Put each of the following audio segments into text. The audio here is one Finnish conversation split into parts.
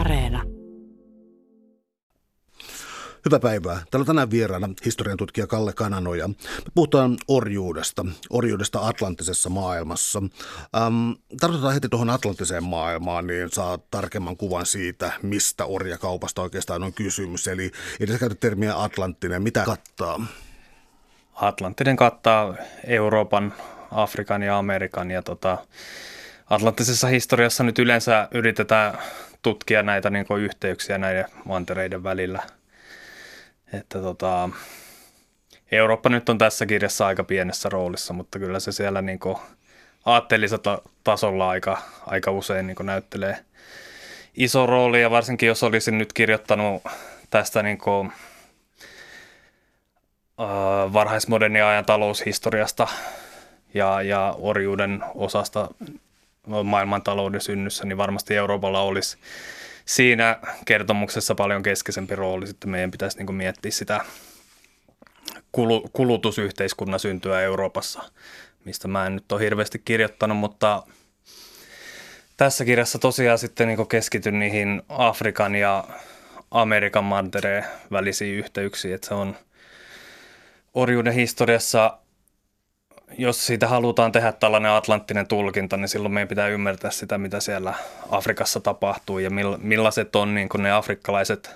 Areena. Hyvää päivää. Täällä on tänään vieraana historiantutkija Kalle Kananoja. Me puhutaan orjuudesta atlanttisessa maailmassa. Tartutaan heti tuohon atlanttiseen maailmaan, niin saa tarkemman kuvan siitä, mistä orjakaupasta oikeastaan on kysymys. Eli edes käytä termiä atlanttinen. Mitä kattaa? Atlanttinen kattaa Euroopan, Afrikan ja Amerikan. Ja atlanttisessa historiassa nyt yleensä yritetään tutkia näitä niin kuin yhteyksiä näiden mantereiden välillä. Että Eurooppa nyt on tässä kirjassa aika pienessä roolissa, mutta kyllä se siellä niin kuin aatteellisella tasolla aika usein niin kuin näyttelee iso rooli. Ja varsinkin jos olisin nyt kirjoittanut tästä niin kuin varhaismodernin ajan taloushistoriasta ja orjuuden osasta maailmantalouden synnyssä, niin varmasti Euroopalla olisi siinä kertomuksessa paljon keskeisempi rooli. Sitten meidän pitäisi niin kuin miettiä sitä kulutusyhteiskunnan syntyä Euroopassa, mistä mä en nyt ole hirveästi kirjoittanut, mutta tässä kirjassa tosiaan sitten niin kuin keskityn niihin Afrikan ja Amerikan mantereen välisiin yhteyksiin, että se on orjuuden historiassa. Jos siitä halutaan tehdä tällainen atlanttinen tulkinta, niin silloin meidän pitää ymmärtää sitä, mitä siellä Afrikassa tapahtuu ja millaiset on niin kuin ne afrikkalaiset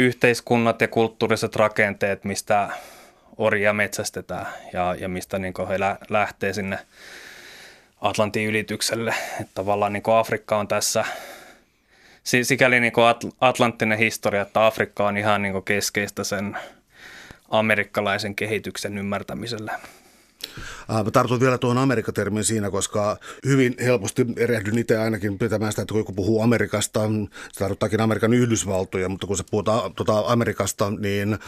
yhteiskunnat ja kulttuuriset rakenteet, mistä orjia metsästetään ja mistä niin kuin he lähtee sinne Atlantin ylitykselle. Että tavallaan niin kuin Afrikka on tässä, sikäli niin kuin atlanttinen historia, että Afrikka on ihan niin kuin keskeistä sen amerikkalaisen kehityksen ymmärtämiselle. Mä tartun vielä tuohon Amerikka-termiin siinä, koska hyvin helposti erehdyn itse ainakin pitämään sitä, että kun joku puhuu Amerikasta, se tarkoittaakin Amerikan Yhdysvaltoja, mutta kun se puhutaan Amerikasta, niin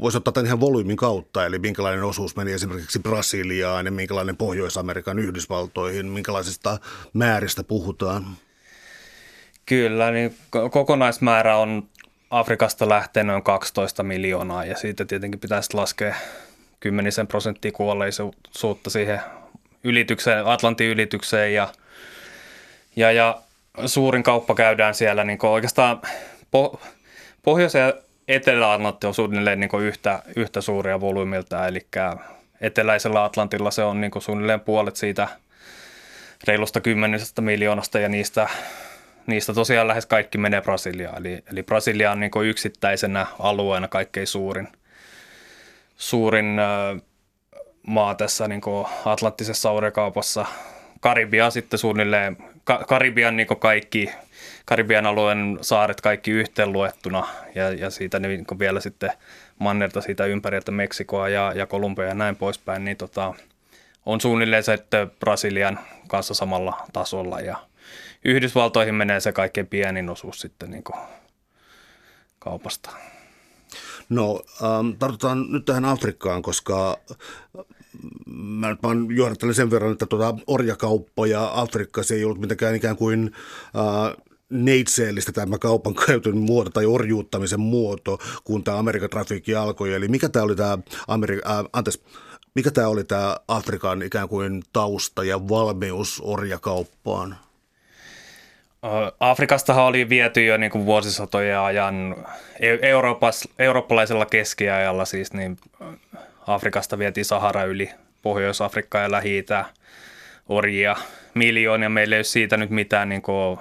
voisi ottaa tämän ihan volyymin kautta, eli minkälainen osuus meni esimerkiksi Brasiliaan ja minkälainen Pohjois-Amerikan Yhdysvaltoihin, minkälaisista määristä puhutaan? Kyllä, niin kokonaismäärä on Afrikasta lähtee noin 12 miljoonaa ja siitä tietenkin pitäisi laskea 10% kuolleisuutta siihen ylitykseen, Atlantin ylitykseen ja suurin kauppa käydään siellä niin kuin oikeastaan pohjois- ja etelä-Atlantti on suunnilleen niin kuin yhtä suuria volyymilta, eli eteläisellä Atlantilla se on niin kuin suunnilleen puolet siitä reilusta 10 miljoonasta ja niistä tosiaan lähes kaikki menee Brasiliaan, eli Brasilia on niin kuin yksittäisenä alueena kaikkein suurin maa tässä niin kuin atlanttisessa orjakaupassa. Karibia sitten suunnilleen, Karibian, niin kuin kaikki, Karibian alueen saaret kaikki yhteenluettuna ja siitä niin kuin vielä sitten mannerta siitä ympäri, että Meksikoa ja Kolumbia ja näin poispäin, niin on suunnilleen se, että Brasilian kanssa samalla tasolla ja Yhdysvaltoihin menee se kaikkein pienin osuus sitten niin kuin kaupasta. No, tartutaan nyt tähän Afrikkaan, koska mä nyt vaan johdattelen sen verran, että orjakauppa ja Afrikka, se ei ollut mitenkään ikään kuin neitseellistä tämä kaupan käytön muoto tai orjuuttamisen muoto, kun tämä Amerikan-trafiikki alkoi. Eli mikä tämä oli tämä Afrikan ikään kuin tausta ja valmius orjakauppaan? Afrikastahan oli viety jo niin kuin vuosisatojen ajan eurooppalaisella keskiajalla, siis niin Afrikasta vietiin Sahara yli Pohjois-Afrikkaan ja Lähi-Itään orjia miljoonia. Meillä ei ole siitä nyt mitään, niin kuin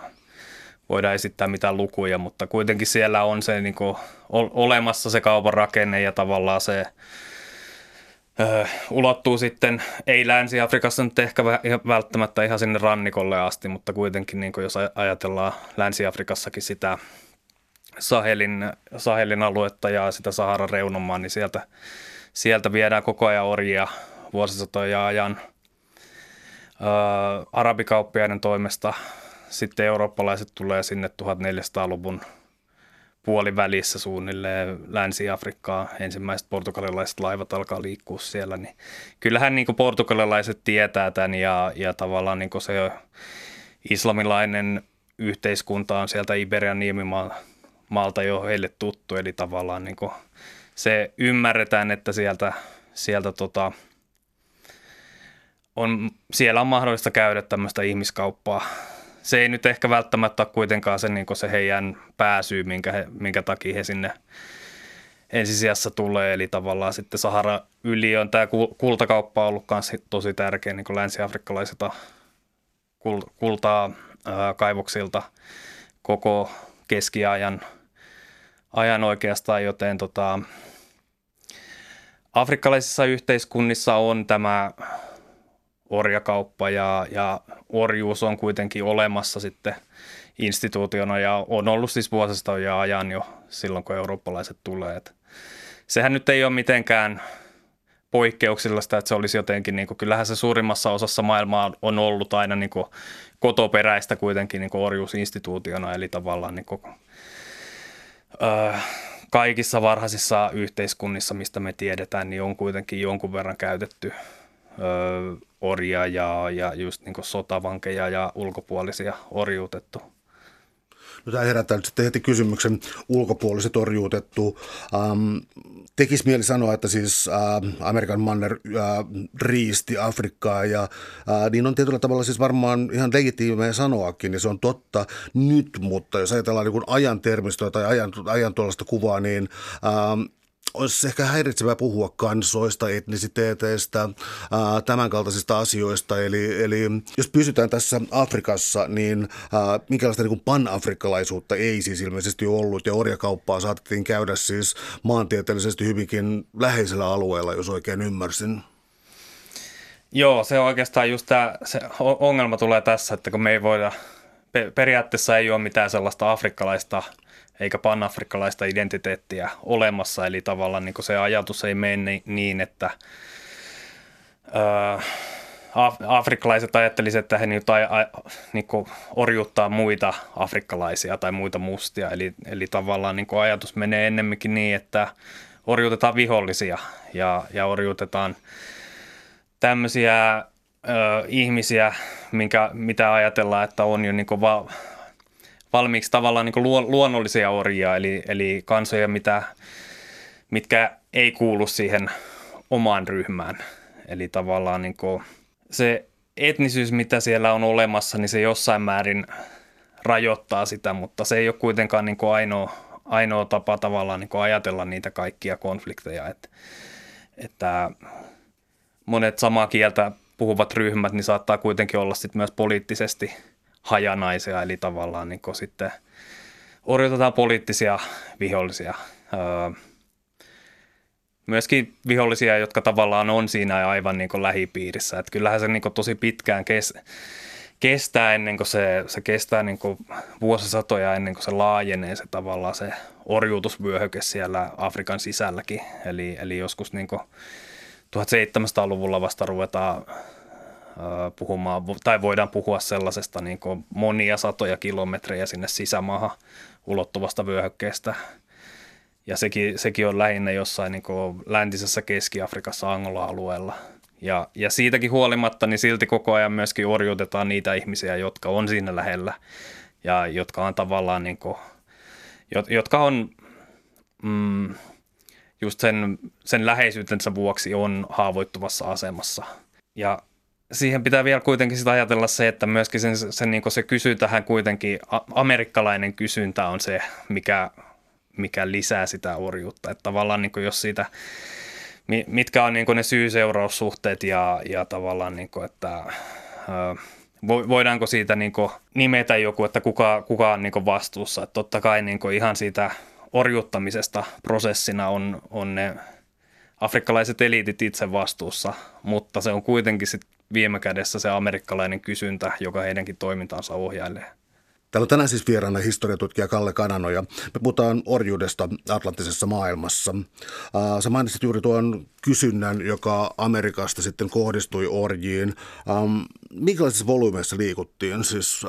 voidaan esittää mitään lukuja, mutta kuitenkin siellä on se niin kuin olemassa se kaupan rakenne ja tavallaan se ulottuu sitten, ei Länsi-Afrikassa nyt ehkä välttämättä ihan sinne rannikolle asti, mutta kuitenkin niin kuin jos ajatellaan Länsi-Afrikassakin sitä Sahelin aluetta ja sitä Saharan reunamaa, niin sieltä viedään koko ajan orjia vuosisatoja ajan arabikauppiaiden toimesta. Sitten eurooppalaiset tulee sinne 1400-luvun puolivälissä suunnilleen Länsi-Afrikkaan. Ensimmäiset portugalilaiset laivat alkaa liikkua siellä. Niin kyllähän niin kuin portugalilaiset tietää tämän ja tavallaan niin kuin se islamilainen yhteiskunta on sieltä Iberian niemimaalta jo heille tuttu. Eli tavallaan niin kuin se ymmärretään, että sieltä siellä on mahdollista käydä tämmöistä ihmiskauppaa se ei nyt ehkä välttämättä ole kuitenkaan se, niin kuin se heidän pääsyy, minkä takia he sinne ensisijassa tulee. Eli tavallaan sitten Sahara yli on tämä kultakauppa ollut myös tosi tärkeä niin kuin länsi-afrikkalaisilta kultaa kaivoksilta koko keskiajan oikeastaan, joten afrikkalaisissa yhteiskunnissa on tämä orjakauppa ja orjuus on kuitenkin olemassa sitten instituutiona ja on ollut siis vuosista ja ajan jo silloin, kun eurooppalaiset tulee. Et sehän nyt ei ole mitenkään poikkeuksellista, että se olisi jotenkin, niin kuin, kyllähän se suurimmassa osassa maailmaa on ollut aina niin kuin kotoperäistä kuitenkin niin kuin orjuusinstituutiona, eli tavallaan niin kuin, kaikissa varhaisissa yhteiskunnissa, mistä me tiedetään, niin on kuitenkin jonkun verran käytetty orjia ja just niin kuin sotavankeja ja ulkopuolisia orjuutettu. No, tämä herättää nyt sitten heti kysymyksen, ulkopuoliset orjuutettu. Tekisi mieli sanoa, että siis Amerikan manner riisti Afrikkaa ja niin on tietyllä tavalla siis varmaan ihan legitiimejä sanoakin ja se on totta nyt, mutta jos ajatellaan niin kuin ajan termistöä tai ajan tuollaista kuvaa, niin olisi ehkä häiritsevää puhua kansoista, etnisiteeteistä, tämänkaltaisista asioista. Eli jos pysytään tässä Afrikassa, niin minkälaista niin kuin panafrikkalaisuutta ei siis ilmeisesti ollut. Ja orjakauppaa saatettiin käydä siis maantieteellisesti hyvinkin läheisellä alueella, jos oikein ymmärsin. Joo, se on oikeastaan just tämä ongelma tulee tässä, että kun me ei voida, periaatteessa ei ole mitään sellaista afrikkalaista eikä panafrikkalaista identiteettiä olemassa, eli tavallaan niin kuin se ajatus ei mene niin, että afrikkalaiset ajattelisivat, että he niin kuin orjuttaa muita afrikkalaisia tai muita mustia, eli tavallaan niin kuin ajatus menee ennemminkin niin, että orjutetaan vihollisia ja orjutetaan tämmöisiä ihmisiä, mitä ajatellaan, että on jo niin kuin valmiiksi tavallaan niin kuin luonnollisia orjia, eli kansoja, mitkä ei kuulu siihen omaan ryhmään. Eli tavallaan niin kuin se etnisyys, mitä siellä on olemassa, niin se jossain määrin rajoittaa sitä, mutta se ei ole kuitenkaan niin kuin ainoa tapa tavallaan niin kuin ajatella niitä kaikkia konflikteja. Että monet samaa kieltä puhuvat ryhmät niin saattaa kuitenkin olla sit myös poliittisesti hajanaisia, eli tavallaan niin kuin sitten orjutetaan poliittisia vihollisia. Myöskin vihollisia, jotka tavallaan on siinä aivan niin kuin lähipiirissä. Että kyllähän se niin kuin tosi pitkään kestää ennen kuin se kestää niin kuin vuosisatoja ennen kuin se laajenee se tavallaan se orjuutusvyöhyke siellä Afrikan sisälläkin. Eli joskus niin kuin 1700-luvulla vasta ruvetaan puhumaan, tai voidaan puhua sellaisesta niin kuin monia satoja kilometrejä sinne sisämaahan ulottuvasta vyöhykkeestä. Ja sekin on lähinnä jossain niin kuin läntisessä Keski-Afrikassa Angola-alueella. Ja siitäkin huolimatta, niin silti koko ajan myöskin orjuutetaan niitä ihmisiä, jotka on siinä lähellä ja jotka on tavallaan, niin kuin, jotka on just sen läheisyytensä vuoksi on haavoittuvassa asemassa. Ja siihen pitää vielä kuitenkin sitä ajatella se, että myöskin se kysyntähän kuitenkin, amerikkalainen kysyntä on se, mikä lisää sitä orjuutta. Että tavallaan niin kuin jos siitä, mitkä on niin kuin ne syy-seuraussuhteet ja tavallaan, niin kuin, että voidaanko siitä niin kuin nimetä joku, että kuka on niin kuin vastuussa. Että totta kai niin kuin ihan siitä orjuttamisesta prosessina on ne afrikkalaiset eliitit itse vastuussa, mutta se on kuitenkin sit viime kädessä se amerikkalainen kysyntä, joka heidänkin toimintaansa ohjailee. Täällä on tänään siis vieraana historiatutkija Kalle Kananoja. Me puhutaan orjuudesta atlanttisessa maailmassa. Sä mainitsit juuri tuon kysynnän, joka Amerikasta sitten kohdistui orjiin. Minkälaisissa volyymeissa liikuttiin? Siis,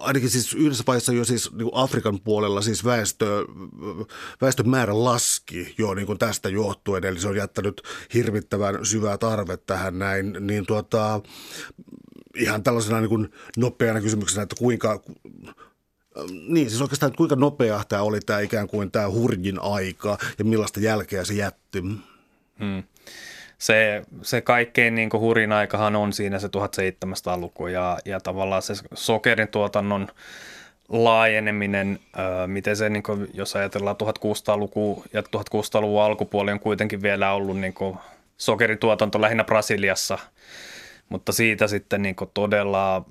ainakin siis yhdessä vaiheessa jo siis niin Afrikan puolella siis väestön määrä laski jo niin kuin tästä johtuen, eli se on jättänyt hirvittävän syvää tarvetta tähän näin, niin ihan tällaisena niin kuin nopeana kysymyksenä, että kuinka nopea tämä oli tämä ikään kuin tämä hurjin aika ja millaista jälkeä se jätti? se kaikkein niin kuin hurin aikahan on siinä se 1700-luku ja tavallaan se sokerin tuotannon laajeneminen, miten se, niin kuin, jos ajatellaan 1600-lukua ja 1600-luvun alkupuoli on kuitenkin vielä ollut niin kuin sokerituotanto lähinnä Brasiliassa, mutta siitä sitten niin kuin todella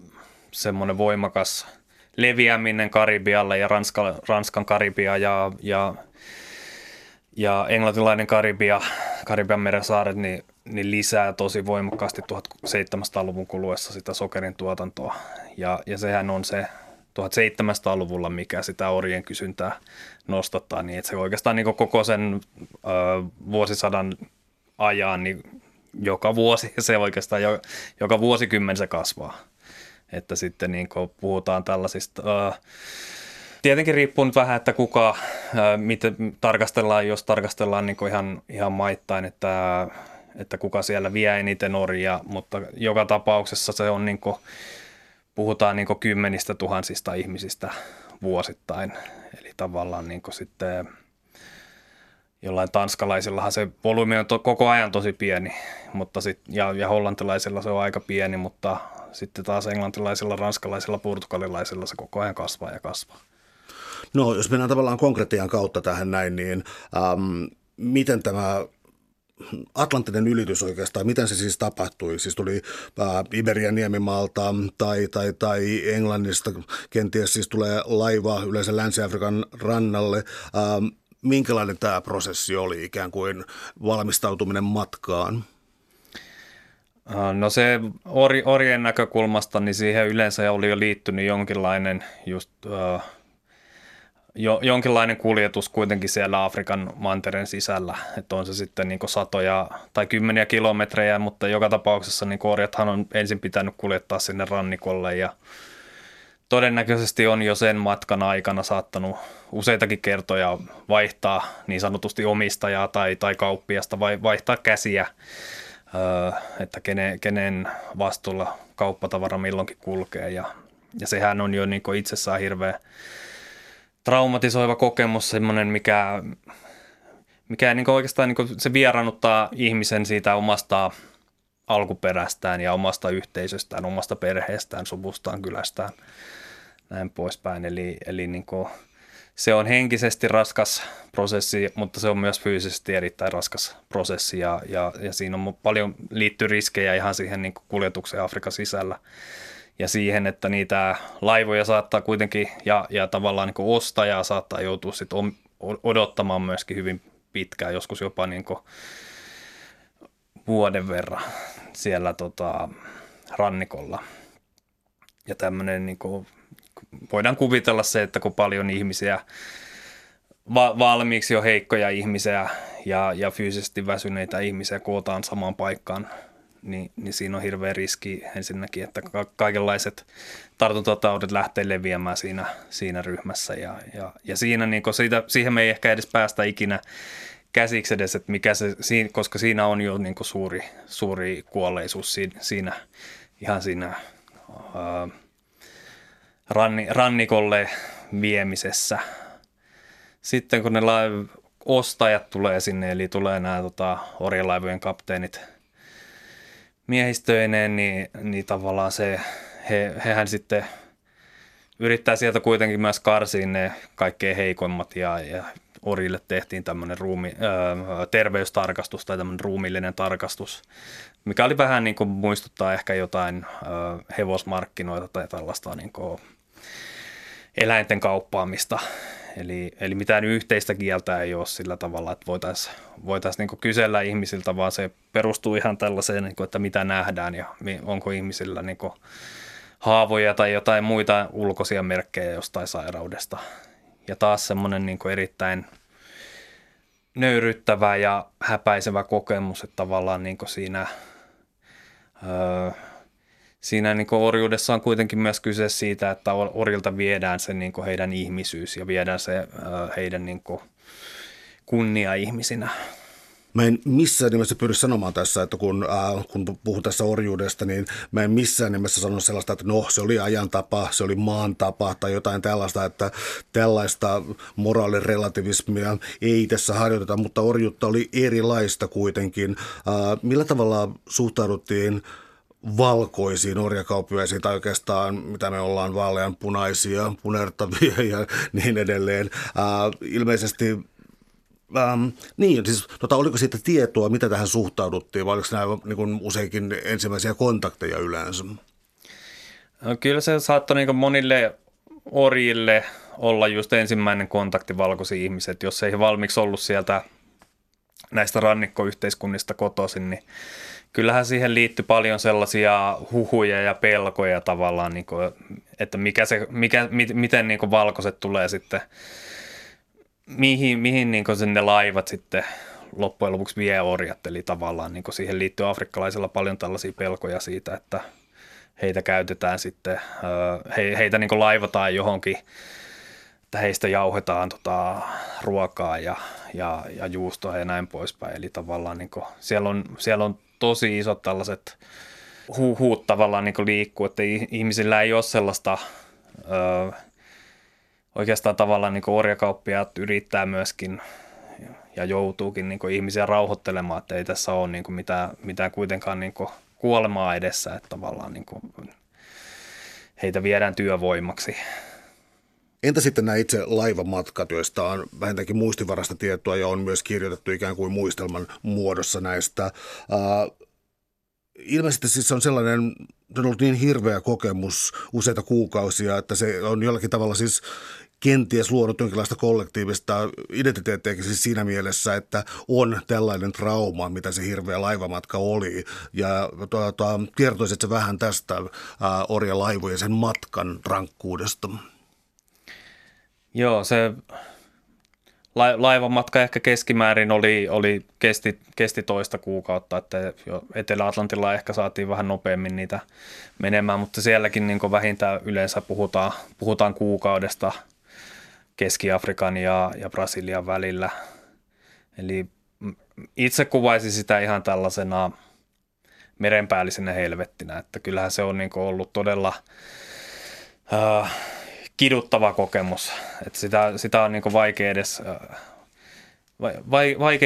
semmoinen voimakas leviäminen Karibialle ja Ranskan Karibia ja englantilainen Karibia, Karibian meren saaret, niin lisää tosi voimakkaasti 1700-luvun kuluessa sitä sokerin tuotantoa. Ja sehän on se 1700-luvulla, mikä sitä orjien kysyntää nostattaa, niin että se oikeastaan niin koko sen vuosisadan ajan, niin joka vuosi se oikeastaan joka vuosikymmen se kasvaa. Että sitten niin puhutaan tällaisista, tietenkin riippuu nyt vähän, että kuka, miten tarkastellaan, jos tarkastellaan niin ihan maittain, että kuka siellä vie eniten orjia, mutta joka tapauksessa se on niin kuin, puhutaan niin kuin kymmenistä tuhansista ihmisistä vuosittain, eli tavallaan niin kuin sitten jollain tanskalaisillahan se volyymi on koko ajan tosi pieni, mutta ja hollantilaisilla se on aika pieni, mutta sitten taas englantilaisilla, ranskalaisilla, portugalilaisilla se koko ajan kasvaa ja kasvaa. No jos mennään tavallaan konkretian kautta tähän näin, niin miten tämä Atlanttinen ylitys oikeastaan, miten se siis tapahtui? Siis tuli Iberian niemimaalta tai Englannista, kenties siis tulee laiva yleensä Länsi-Afrikan rannalle. Minkälainen tämä prosessi oli ikään kuin valmistautuminen matkaan? No se orjien näkökulmasta, niin siihen yleensä oli jo liittynyt jonkinlainen just jonkinlainen kuljetus kuitenkin siellä Afrikan mantereen sisällä, että on se sitten niin kuin satoja tai kymmeniä kilometrejä, mutta joka tapauksessa niin orjathan on ensin pitänyt kuljettaa sinne rannikolle ja todennäköisesti on jo sen matkan aikana saattanut useitakin kertoja vaihtaa niin sanotusti omistajaa tai kauppiasta vai vaihtaa käsiä, että kenen vastuulla kauppatavara milloinkin kulkee ja sehän on jo niin kuin itsessään hirveä traumatisoiva kokemus, semmoinen, mikä niin oikeastaan niin se vieraannuttaa ihmisen siitä omasta alkuperästään ja omasta yhteisöstään, omasta perheestään, suvustaan, kylästään, näin poispäin. Eli niin se on henkisesti raskas prosessi, mutta se on myös fyysisesti erittäin raskas prosessi ja siinä on paljon liittyy riskejä ihan siihen niin kuljetukseen Afrikan sisällä. Ja siihen, että niitä laivoja saattaa kuitenkin ja tavallaan niin kuin ostajaa saattaa joutua sit odottamaan myöskin hyvin pitkään, joskus jopa niin kuin vuoden verran siellä rannikolla. Ja tämmöinen, niin kuin, voidaan kuvitella se, että kun paljon ihmisiä, valmiiksi jo heikkoja ihmisiä ja fyysisesti väsyneitä ihmisiä kootaan samaan paikkaan, niin siinä on hirveä riski ensinnäkin, että kaikenlaiset tartuntataudit lähtee leviämään siinä ryhmässä. Ja siinä, niin siihen me ei ehkä edes päästä ikinä käsiksi edes, että mikä se, koska siinä on jo niin suuri kuolleisuus siinä rannikolle viemisessä. Sitten kun ne ostajat tulee sinne, eli tulee nämä orjalaivojen kapteenit miehistöineen, niin tavallaan hehän sitten yrittää sieltä kuitenkin myös karsia ne kaikkein heikoimmat ja orjille tehtiin tämmöinen terveystarkastus tai tämmöinen ruumiillinen tarkastus, mikä oli vähän niin kuin muistuttaa ehkä jotain hevosmarkkinoita tai tällaista niin kuin eläinten kauppaamista. Eli mitään yhteistä kieltä ei ole sillä tavalla, että voitaisiin niin kysellä ihmisiltä, vaan se perustuu ihan tällaiseen, niin kuin, että mitä nähdään ja onko ihmisillä niin kuin haavoja tai jotain muita ulkoisia merkkejä jostain sairaudesta. Ja taas semmoinen niin kuin erittäin nöyryttävä ja häpäisevä kokemus, että tavallaan niin kuin siinä niin orjuudessa on kuitenkin myös kyse siitä, että orjilta viedään se niin heidän ihmisyys ja viedään se heidän niin kunnia ihmisinä. Mä en missään nimessä pyri sanomaan tässä, että kun puhun tässä orjuudesta, niin mä en missään nimessä sano sellaista, että no se oli ajan tapa, se oli maan tapa tai jotain tällaista, että tällaista moraalirelativismia ei tässä harjoiteta, mutta orjuutta oli erilaista kuitenkin. Millä tavalla suhtauduttiin valkoisiin orjakauppiaisiin tai oikeastaan, mitä me ollaan vaaleanpunaisia, punertavia ja niin edelleen. Ilmeisesti, oliko siitä tietoa, mitä tähän suhtauduttiin, vai oliko nämä niin kuin useinkin ensimmäisiä kontakteja yleensä? No, kyllä se saattoi niin kuin monille orjille olla just ensimmäinen kontakti valkoisiin ihmisiin, jos ei valmiiksi ollut sieltä näistä rannikkoyhteiskunnista kotoisin, niin kyllähän siihen liittyy paljon sellaisia huhuja ja pelkoja tavallaan, niin kuin, että miten niin kuin valkoiset tulee sitten, mihin niin kuin ne laivat sitten loppujen lopuksi vie orjat. Eli tavallaan niin kuin siihen liittyy afrikkalaisilla paljon tällaisia pelkoja siitä, että heitä käytetään sitten, heitä niin kuin laivataan johonkin, että heistä jauhetaan ruokaa ja juustoa ja näin poispäin. Eli tavallaan niin kuin, siellä on tosi isot tällaiset huut tavallaan niin kuin liikkuu, että ihmisillä ei ole sellaista oikeastaan tavallaan niin kuin orjakauppiaat yrittää myöskin ja joutuukin niin kuin ihmisiä rauhoittelemaan, että ei tässä ole niin kuin mitään kuitenkaan niin kuin kuolemaa edessä, että tavallaan niin kuin heitä viedään työvoimaksi. Entä sitten nämä itse laivamatkat, joista on vähintäänkin muistivarasta tietoa ja on myös kirjoitettu ikään kuin muistelman muodossa näistä. Ilmeisesti siis se on sellainen, se on ollut niin hirveä kokemus useita kuukausia, että se on jollakin tavalla siis kenties luonut jonkinlaista kollektiivista identiteettiäkin siis siinä mielessä, että on tällainen trauma, mitä se hirveä laivamatka oli. Ja kertoisitko vähän tästä orjalaivojen sen matkan rankkuudesta? Joo, se laivamatka ehkä keskimäärin kesti toista kuukautta, että Etelä-Atlantilla ehkä saatiin vähän nopeammin niitä menemään, mutta sielläkin niin vähintään yleensä puhutaan kuukaudesta Keski-Afrikan ja Brasilian välillä. Eli itse kuvaisin sitä ihan tällaisena merenpäällisenä helvettinä, että kyllähän se on niin ollut todella kiduttava kokemus, että sitä on niinku vaikea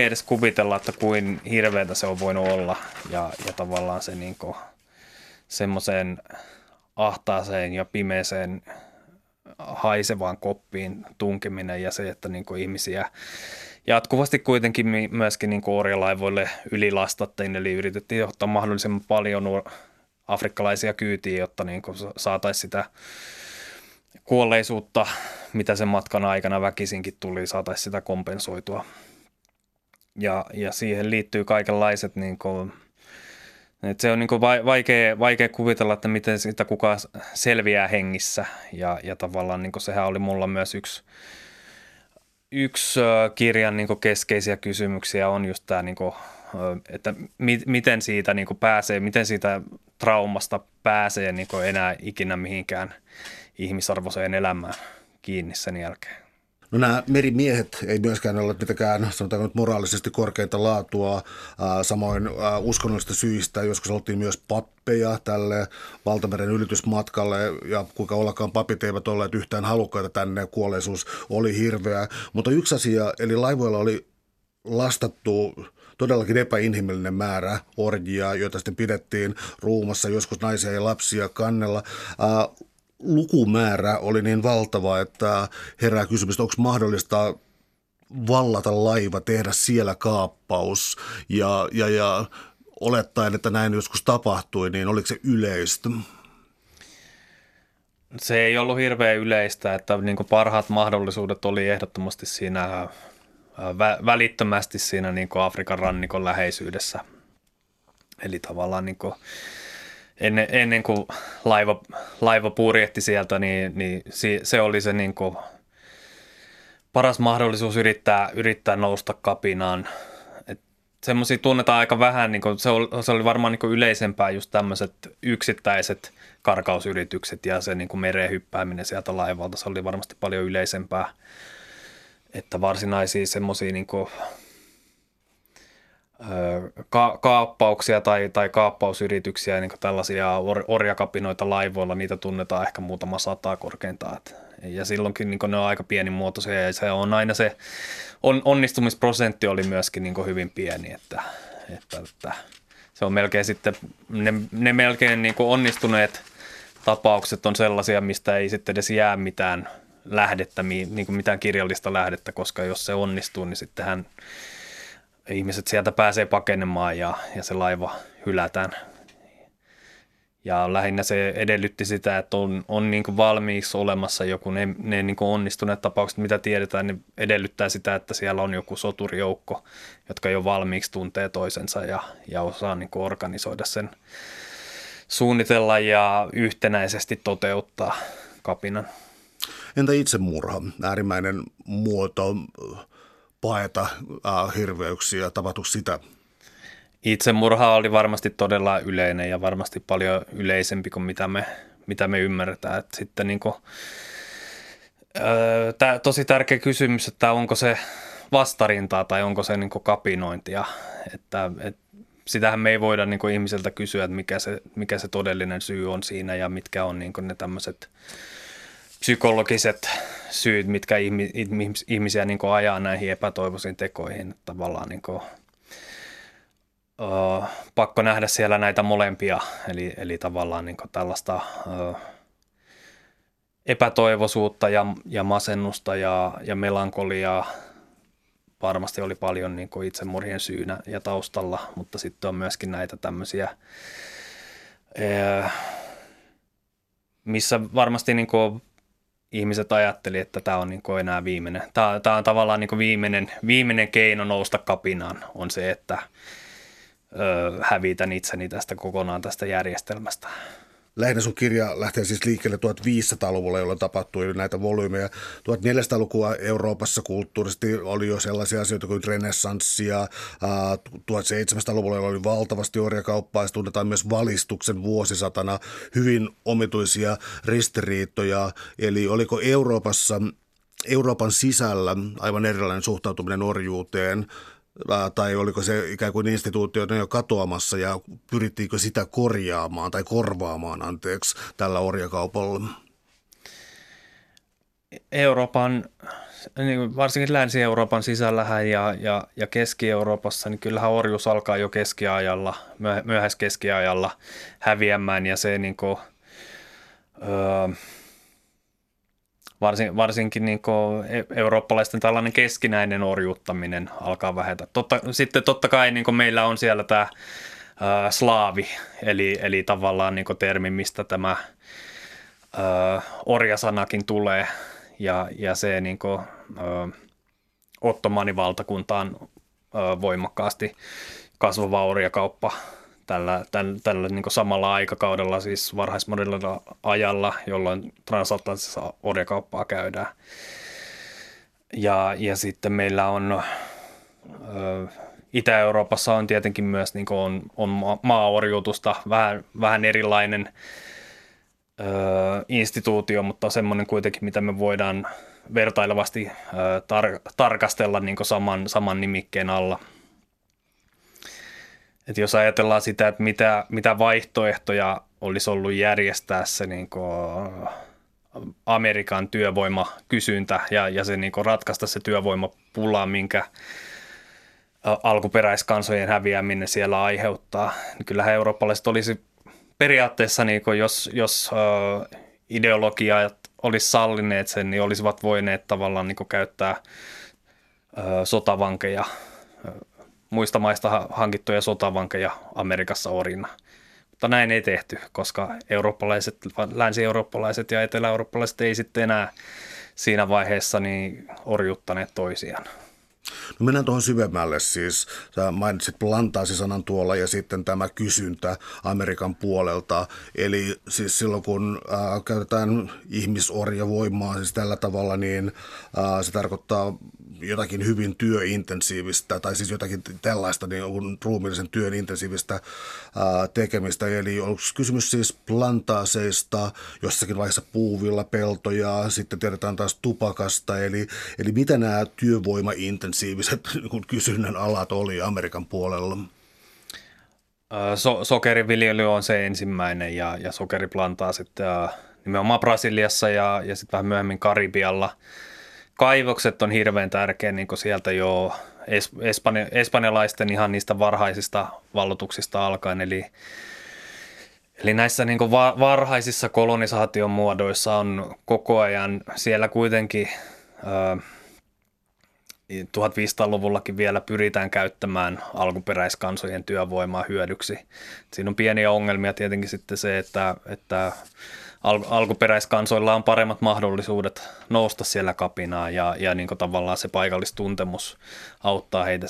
edes kuvitella, että kuin hirveätä se on voinut olla ja tavallaan se niinku semmoiseen ahtaaseen ja pimeeseen haisevaan koppiin tunkeminen ja se, että niinku ihmisiä jatkuvasti kuitenkin myöskin niinku orjalaivoille ylilastattiin, eli yritettiin ottaa mahdollisimman paljon afrikkalaisia kyytiin, jotta niinku saataisiin sitä kuolleisuutta, mitä sen matkan aikana väkisinkin tuli, saataisiin sitä kompensoitua. Ja siihen liittyy kaikenlaiset, niin kuin, että se on niin kuin vaikea kuvitella, että miten sitä kukaan selviää hengissä. Ja tavallaan niin kuin sehän oli mulla myös yksi kirjan niin kuin keskeisiä kysymyksiä on just tämä, niin kuin, että miten siitä niin kuin pääsee, miten siitä traumasta pääsee niin kuin enää ikinä mihinkään ihmisarvoiseen elämään kiinni sen jälkeen. No nämä merimiehet ei myöskään ole mitenkään, sanotaan nyt moraalisesti korkeinta laatua, samoin uskonnollisista syistä. Joskus oltiin myös pappeja tälle valtameren ylitysmatkalle ja kuinka ollakaan papit eivät olleet yhtään halukkaita tänne. Kuolleisuus oli hirveä, mutta yksi asia, eli laivoilla oli lastattu todellakin epäinhimillinen määrä orjia, joita sitten pidettiin ruumassa, joskus naisia ja lapsia kannella. Lukumäärä oli niin valtava, että herää kysymys, onko mahdollista vallata laiva, tehdä siellä kaappaus ja olettaen, että näin joskus tapahtui, niin oliko se yleistä? Se ei ollut hirveän yleistä, että niin kuin parhaat mahdollisuudet oli ehdottomasti siinä välittömästi siinä niin kuin Afrikan rannikon läheisyydessä. Eli tavallaan niin kuin ennen kuin laiva purjehti sieltä, niin se oli se niin kuin paras mahdollisuus yrittää nousta kapinaan. Semmoisia tunnetaan aika vähän, niin kuin, se oli varmaan niin kuin yleisempää just tämmöiset yksittäiset karkausyritykset ja se niin kuin mereen hyppääminen sieltä laivalta, se oli varmasti paljon yleisempää, että varsinaisia semmoisia niin kuin kaappauksia tai kaappausyrityksiä, niin tällaisia orjakapinoita laivoilla, niitä tunnetaan ehkä muutama sataa korkeintaan. Ja silloinkin niin ne on aika pienimuotoisia ja se on aina se onnistumisprosentti oli myöskin niin hyvin pieni, että se on melkein sitten, ne melkein niin onnistuneet tapaukset on sellaisia, mistä ei sitten edes jää mitään lähdettä, niin mitään kirjallista lähdettä, koska jos se onnistuu, niin sittenhän ihmiset sieltä pääsee pakenemaan ja se laiva hylätään. Ja lähinnä se edellytti sitä, että on niin kuin valmiiksi olemassa joku, ne niin kuin onnistuneet tapaukset, mitä tiedetään, niin edellyttää sitä, että siellä on joku soturijoukko, jotka jo valmiiksi tuntee toisensa ja osaa niin kuin organisoida sen, suunnitella ja yhtenäisesti toteuttaa kapinan. Entä itsemurha? Äärimmäinen muoto paeta hirveyksiä, tapahtuiko sitä? Itsemurha oli varmasti todella yleinen ja varmasti paljon yleisempi kuin mitä me ymmärretään. Et sitten niinku, tosi tärkeä kysymys, että onko se vastarintaa tai onko se niinku kapinointia. Sitähän me ei voida niinku ihmiseltä kysyä, että mikä se todellinen syy on siinä ja mitkä on niinku ne tämmöiset psykologiset syyt, mitkä ihmisiä niinku ajaa näihin epätoivoisiin tekoihin. Että tavallaan niinku, pakko nähdä siellä näitä molempia, eli tavallaan niin tällaista epätoivoisuutta ja masennusta ja melankoliaa varmasti oli paljon niin itsemurhien syynä ja taustalla, mutta sitten on myöskin näitä tämmöisiä, missä varmasti niin ihmiset ajatteli, että tämä on niin enää viimeinen. Tämä on tavallaan niin viimeinen keino nousta kapinaan on se, että hävitän itseni tästä kokonaan tästä järjestelmästä. Lähinnä sun kirja lähtee siis liikkeelle 1500-luvulla, jolloin tapahtui näitä volyymeja. 1400-lukua Euroopassa kulttuurisesti oli jo sellaisia asioita kuin renessanssia. 1700-luvulla oli valtavasti orjakauppaa ja tunnetaan myös valistuksen vuosisatana. Hyvin omituisia ristiriitoja. Eli oliko Euroopan sisällä aivan erilainen suhtautuminen orjuuteen? Tai oliko se ikään kuin instituutio jo katoamassa ja pyrittiinkö sitä korjaamaan tai korvaamaan tällä orjakaupalla? Euroopan, varsinkin Länsi-Euroopan sisällähän ja Keski-Euroopassa, niin kyllähän orjuus alkaa jo keskiajalla, myöhäiskeskiajalla häviämään ja se niin kuin, varsinkin niin kuin eurooppalaisten tällainen keskinäinen orjuuttaminen alkaa vähetä. Sitten totta kai niin kuin meillä on siellä tämä slaavi, eli tavallaan niin kuin termi, mistä tämä orjasanakin tulee. Ja se niin kuin, ottomaanivaltakuntaan voimakkaasti kasvava orjakauppa tällä niin kuin samalla aikakaudella, siis varhaismodernilla ajalla, jolloin transatlanttisessa orjakauppaa käydään. Ja sitten meillä on, Itä-Euroopassa on tietenkin myös niin kuin on maaorjuutusta, vähän erilainen instituutio, mutta semmoinen kuitenkin, mitä me voidaan vertailevasti tarkastella niin kuin saman nimikkeen alla. Et jos ajatellaan sitä, että mitä vaihtoehtoja olisi ollut järjestää se niin Amerikan työvoimakysyntä ja se niin ratkaista se työvoimapula, minkä alkuperäiskansojen häviäminen siellä aiheuttaa. Kyllähän eurooppalaiset olisi periaatteessa, niin jos ideologiat olisi sallineet sen, niin olisivat voineet tavallaan niin käyttää sotavankeja, muista maista hankittuja sotavankeja Amerikassa orina. Mutta näin ei tehty, koska eurooppalaiset, länsi-eurooppalaiset ja etelä-eurooppalaiset ei sitten enää siinä vaiheessa niin orjuttaneet toisiaan. No mennään tuohon syvemmälle siis. Sä mainitsit plantaasisanan tuolla ja sitten tämä kysyntä Amerikan puolelta. Eli siis silloin kun käytetään ihmisorjavoimaa siis tällä tavalla, niin se tarkoittaa jotakin hyvin työintensiivistä, tai siis jotakin tällaista niin ruumiillisen työn intensiivistä tekemistä. Eli onko kysymys siis plantaaseista, jossakin vaiheessa puuvilla peltoja, sitten tiedetään taas tupakasta, eli mitä nämä työvoimaintensiiviset niin kysynnän alat oli Amerikan puolella? Sokeriviljely on se ensimmäinen ja sokeriplantaasit nimenomaan Brasiliassa ja sitten vähän myöhemmin Karibialla. Kaivokset on hirveän tärkeä, niin kuin sieltä jo espanjalaisten ihan niistä varhaisista valloituksista alkaen. Eli näissä niin kuin varhaisissa kolonisaation muodoissa on koko ajan siellä kuitenkin 1500-luvullakin vielä pyritään käyttämään alkuperäiskansojen työvoimaa hyödyksi. Siinä on pieniä ongelmia tietenkin sitten se, että alkuperäiskansoilla on paremmat mahdollisuudet nousta siellä kapinaan ja niin kuin tavallaan se paikallistuntemus auttaa heitä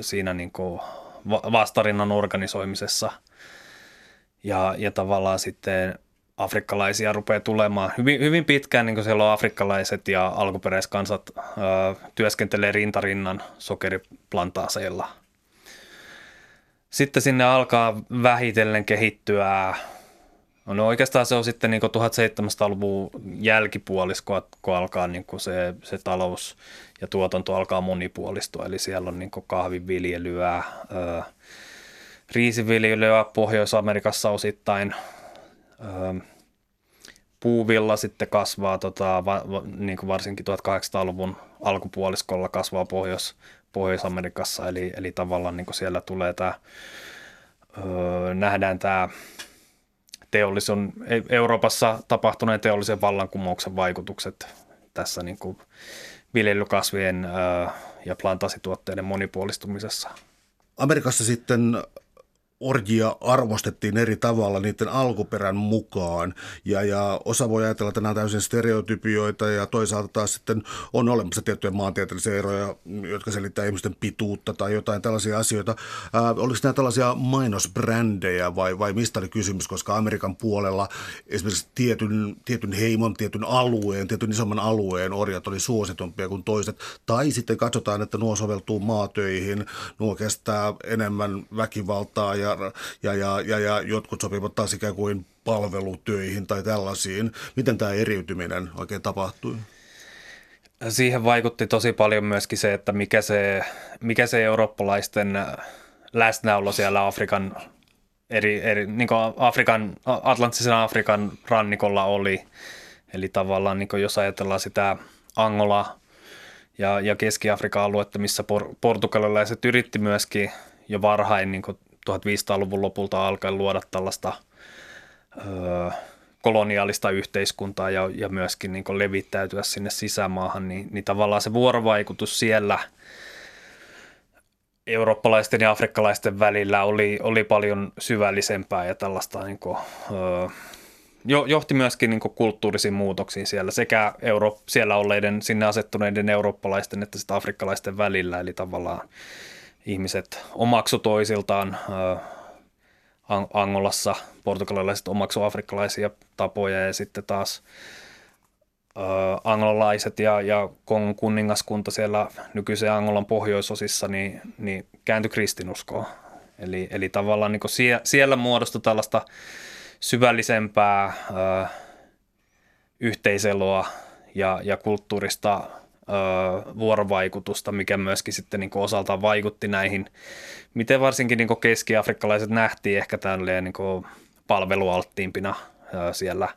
siinä niin kuin vastarinnan organisoimisessa. Ja tavallaan sitten afrikkalaisia rupeaa tulemaan. Hyvin pitkään niin kuin siellä on afrikkalaiset ja alkuperäiskansat työskentelee rintarinnan sokeriplantaaseilla. Sitten sinne alkaa vähitellen kehittyä. No oikeastaan se on sitten niin kuin 1700-luvun jälkipuolisko, kun alkaa niin kuin se talous ja tuotanto alkaa monipuolistua. Eli siellä on niin kuin kahvinviljelyä, riisiviljelyä Pohjois-Amerikassa osittain. Puuvilla sitten kasvaa, niin kuin varsinkin 1800-luvun alkupuoliskolla kasvaa Pohjois-Amerikassa. Eli tavallaan niin kuin siellä tulee nähdään tämä Euroopassa tapahtuneen teollisen vallankumouksen vaikutukset tässä niin kuin viljelykasvien ja plantaasituotteiden monipuolistumisessa. Amerikassa sitten orjia arvostettiin eri tavalla niiden alkuperän mukaan ja osa voi ajatella, että nämä on täysin stereotypioita ja toisaalta taas sitten on olemassa tiettyjä maantieteellisiä eroja, jotka selittää ihmisten pituutta tai jotain tällaisia asioita. Oliko nämä tällaisia mainosbrändejä vai mistä oli kysymys, koska Amerikan puolella esimerkiksi tietyn heimon, tietyn isomman alueen orjat oli suositumpia kuin toiset tai sitten katsotaan, että nuo soveltuu maatöihin, nuo kestää enemmän väkivaltaa ja jotkut sopivat taas ikään kuin palvelutöihin tai tällaisiin. Miten tämä eriytyminen oikein tapahtui? Siihen vaikutti tosi paljon myöskin se, että mikä se eurooppalaisten läsnäolo siellä Afrikan, niin kuin Atlantisen Afrikan rannikolla oli. Eli tavallaan niin kuin jos ajatellaan sitä Angolaa ja Keski-Afrikan aluetta, missä portugalilaiset yritti myöskin jo varhain niin kuin 1500-luvun lopulta alkaen luoda tällaista koloniaalista yhteiskuntaa ja myöskin niin kuin levittäytyä sinne sisämaahan, niin tavallaan se vuorovaikutus siellä eurooppalaisten ja afrikkalaisten välillä oli paljon syvällisempää ja tällaista niin kuin, johti myöskin niin kuin kulttuurisiin muutoksiin siellä sekä siellä olleiden, sinne asettuneiden eurooppalaisten että sitten afrikkalaisten välillä, eli tavallaan ihmiset omaksu toisiltaan, Angolassa portugalilaiset omaksu afrikkalaisia tapoja ja sitten taas angolalaiset ja Kongon kuningaskunta siellä nykyisen Angolan pohjoisosissa niin kääntyi kristinuskoon. Eli tavallaan niin kuin siellä muodostui tällaista syvällisempää yhteiseloa ja kulttuurista vuorovaikutusta, mikä myöskin sitten niin kuin osaltaan vaikutti näihin, miten varsinkin niin kuin keski-afrikkalaiset nähtiin ehkä tälleen niin kuin palvelualttiimpina siellä,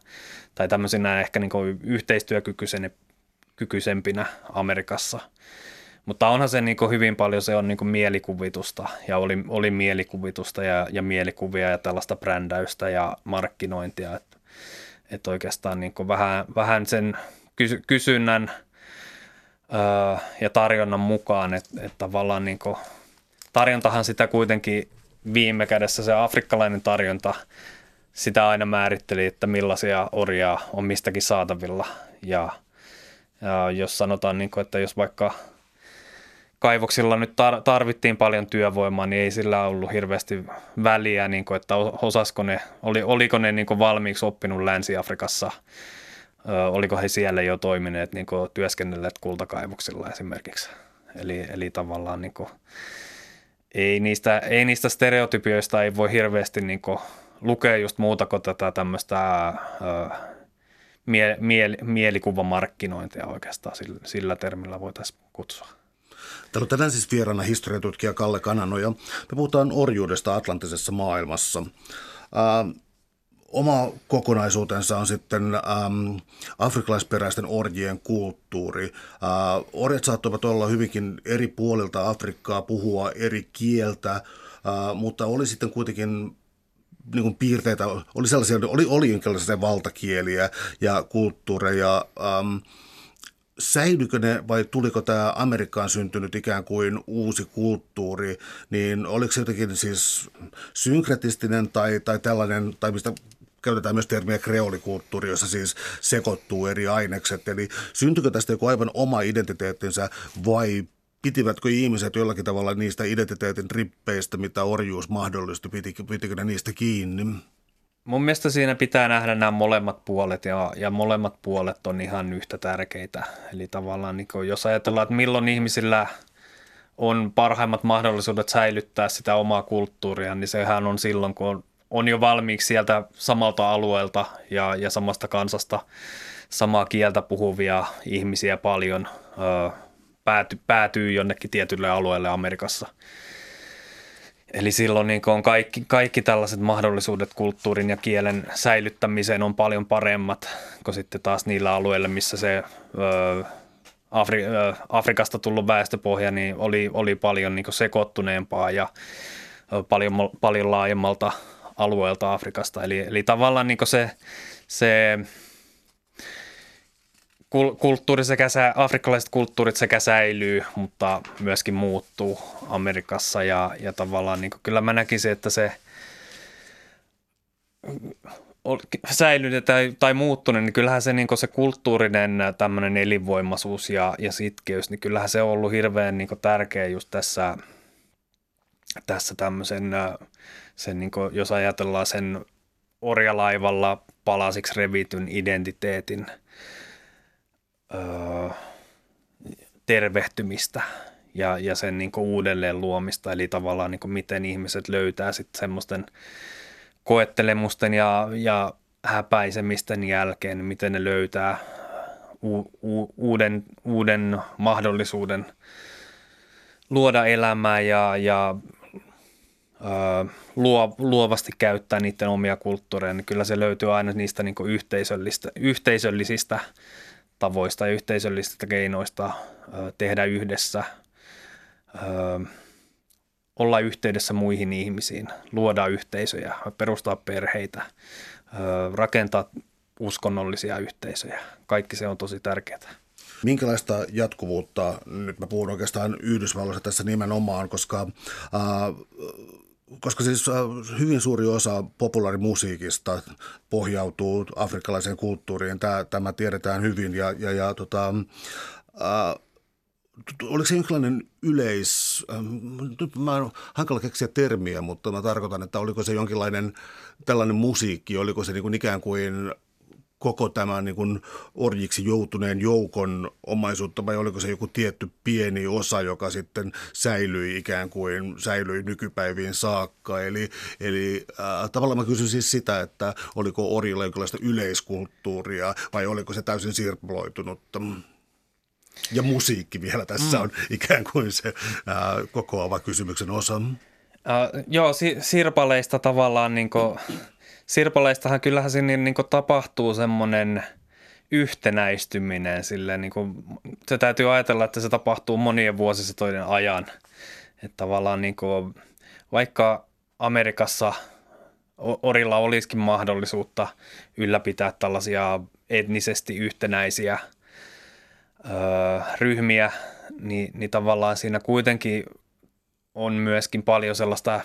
tai tämmöisinä ehkä niin kuin yhteistyökykyisempinä Amerikassa. Mutta onhan se niin kuin hyvin paljon, se on niin kuin mielikuvitusta, ja oli mielikuvitusta ja mielikuvia ja tällaista brändäystä ja markkinointia, että oikeastaan niin kuin vähän sen kysynnän ja tarjonnan mukaan, että tavallaan niin kuin, tarjontahan sitä kuitenkin viime kädessä se afrikkalainen tarjonta, sitä aina määritteli, että millaisia orjia on mistäkin saatavilla ja jos sanotaan, niin kuin, että jos vaikka kaivoksilla nyt tarvittiin paljon työvoimaa, niin ei sillä ollut hirveästi väliä, niin kuin, että oliko ne niin kuin valmiiksi oppinut Länsi-Afrikassa. Oliko he siellä jo toimineet, niin kuin työskennelleet kultakaivoksilla esimerkiksi? Eli tavallaan niin kuin, ei niistä stereotypioista ei voi hirveästi niin kuin lukea just muuta kuin tätä tämmöistä mielikuvamarkkinointia oikeastaan sillä termillä voitaisiin kutsua. Täällä on tänään siis vieraana historiatutkija Kalle Kananoja. Me puhutaan orjuudesta atlanttisessa maailmassa. Oma kokonaisuutensa on sitten afrikkalaisperäisten orjien kulttuuri. Orjat saattoivat olla hyvinkin eri puolilta Afrikkaa, puhua eri kieltä, mutta oli sitten kuitenkin niin kuin piirteitä, oli jonkinlaisia valtakieliä ja kulttuureja. Säilyikö ne vai tuliko tämä Amerikkaan syntynyt ikään kuin uusi kulttuuri, niin oliko se jotenkin siis synkretistinen tai tällainen, tai mistä käytetään myös termiä kreolikulttuuri, jossa siis sekoittuu eri ainekset. Eli syntyikö tästä joku aivan oma identiteettinsä vai pitivätkö ihmiset jollakin tavalla niistä identiteetin rippeistä, mitä orjuus mahdollisesti, pitikö ne niistä kiinni? Mun mielestä siinä pitää nähdä nämä molemmat puolet ja molemmat puolet on ihan yhtä tärkeitä. Eli tavallaan niin jos ajatellaan, että milloin ihmisillä on parhaimmat mahdollisuudet säilyttää sitä omaa kulttuuria, niin sehän on silloin, kun on jo valmiiksi sieltä samalta alueelta ja samasta kansasta samaa kieltä puhuvia ihmisiä paljon päätyy jonnekin tietylle alueelle Amerikassa. Eli silloin niin on kaikki tällaiset mahdollisuudet kulttuurin ja kielen säilyttämiseen on paljon paremmat kuin sitten taas niillä alueilla, missä se Afrikasta tullut väestöpohja niin oli paljon niin sekoittuneempaa ja paljon laajemmalta alueelta Afrikasta. Eli tavallaan niin se kulttuuri sekä afrikkalaiset kulttuurit sekä säilyy, mutta myöskin muuttuu Amerikassa ja tavallaan niin kyllä mä näkisin, että se säilynyt tai muuttunut, niin kyllähän se, niin se kulttuurinen tämmöinen elinvoimaisuus ja sitkeys, niin kyllähän se on ollut hirveän niin tärkeä just tässä tämmöisen, sen, niin jos ajatellaan sen orjalaivalla palasiksi revityn identiteetin tervehtymistä ja sen niin kuin uudelleen luomista, eli tavallaan niin kuin miten ihmiset löytää sitten semmoisten koettelemusten ja häpäisemisten jälkeen, miten ne löytää uuden mahdollisuuden luoda elämää ja luovasti käyttää niiden omia kulttuureja, niin kyllä se löytyy aina niistä niin kuin yhteisöllisistä tavoista ja yhteisöllisistä keinoista tehdä yhdessä, olla yhteydessä muihin ihmisiin, luoda yhteisöjä, perustaa perheitä, rakentaa uskonnollisia yhteisöjä. Kaikki se on tosi tärkeää. Minkälaista jatkuvuutta, nyt mä puhun oikeastaan Yhdysvalloista tässä nimenomaan, koska siis hyvin suuri osa populaarimusiikista pohjautuu afrikkalaiseen kulttuuriin. Tämä tiedetään hyvin. Oliko se jonkinlainen nyt mä oon hankala keksiä termiä, mutta mä tarkoitan, että oliko se jonkinlainen tällainen musiikki, oliko se niin kuin ikään kuin koko tämän niin kuin orjiksi joutuneen joukon omaisuutta vai oliko se joku tietty pieni osa, joka sitten säilyi ikään kuin nykypäiviin saakka. Eli tavallaan mä kysyn siis sitä, että oliko orjilla jonkinlaista yleiskulttuuria vai oliko se täysin sirploitunutta. Ja musiikki vielä tässä on ikään kuin se kokoava kysymyksen osa. Sirpaleista tavallaan niin kuin sirpaleistahan kyllähän siinä niin kuin tapahtuu semmoinen yhtenäistyminen. Silleen, niin kuin, se täytyy ajatella, että se tapahtuu monien vuosisatojen ajan. Että tavallaan niin kuin, vaikka Amerikassa orilla olisikin mahdollisuutta ylläpitää tällaisia etnisesti yhtenäisiä ryhmiä, niin tavallaan siinä kuitenkin on myöskin paljon sellaista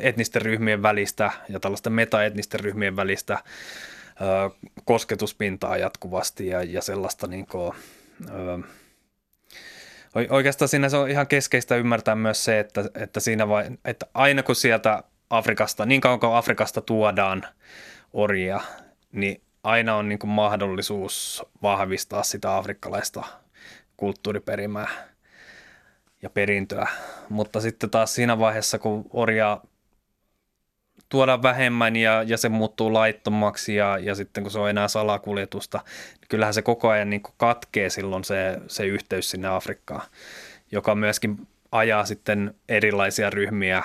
etnisten ryhmien välistä ja tällaista metaetnisten ryhmien välistä kosketuspintaa jatkuvasti ja sellaista niin kuin, oikeastaan siinä se on ihan keskeistä ymmärtää myös se, että siinä että aina kun sieltä Afrikasta, niin kauan kuin Afrikasta tuodaan orjia, niin aina on niin kuin mahdollisuus vahvistaa sitä afrikkalaista kulttuuriperimää. ja perintöä. Mutta sitten taas siinä vaiheessa, kun orjaa tuodaan vähemmän ja se muuttuu laittomaksi ja sitten kun se on enää salakuljetusta, niin kyllähän se koko ajan niin kuin katkee silloin se yhteys sinne Afrikkaan, joka myöskin ajaa sitten erilaisia ryhmiä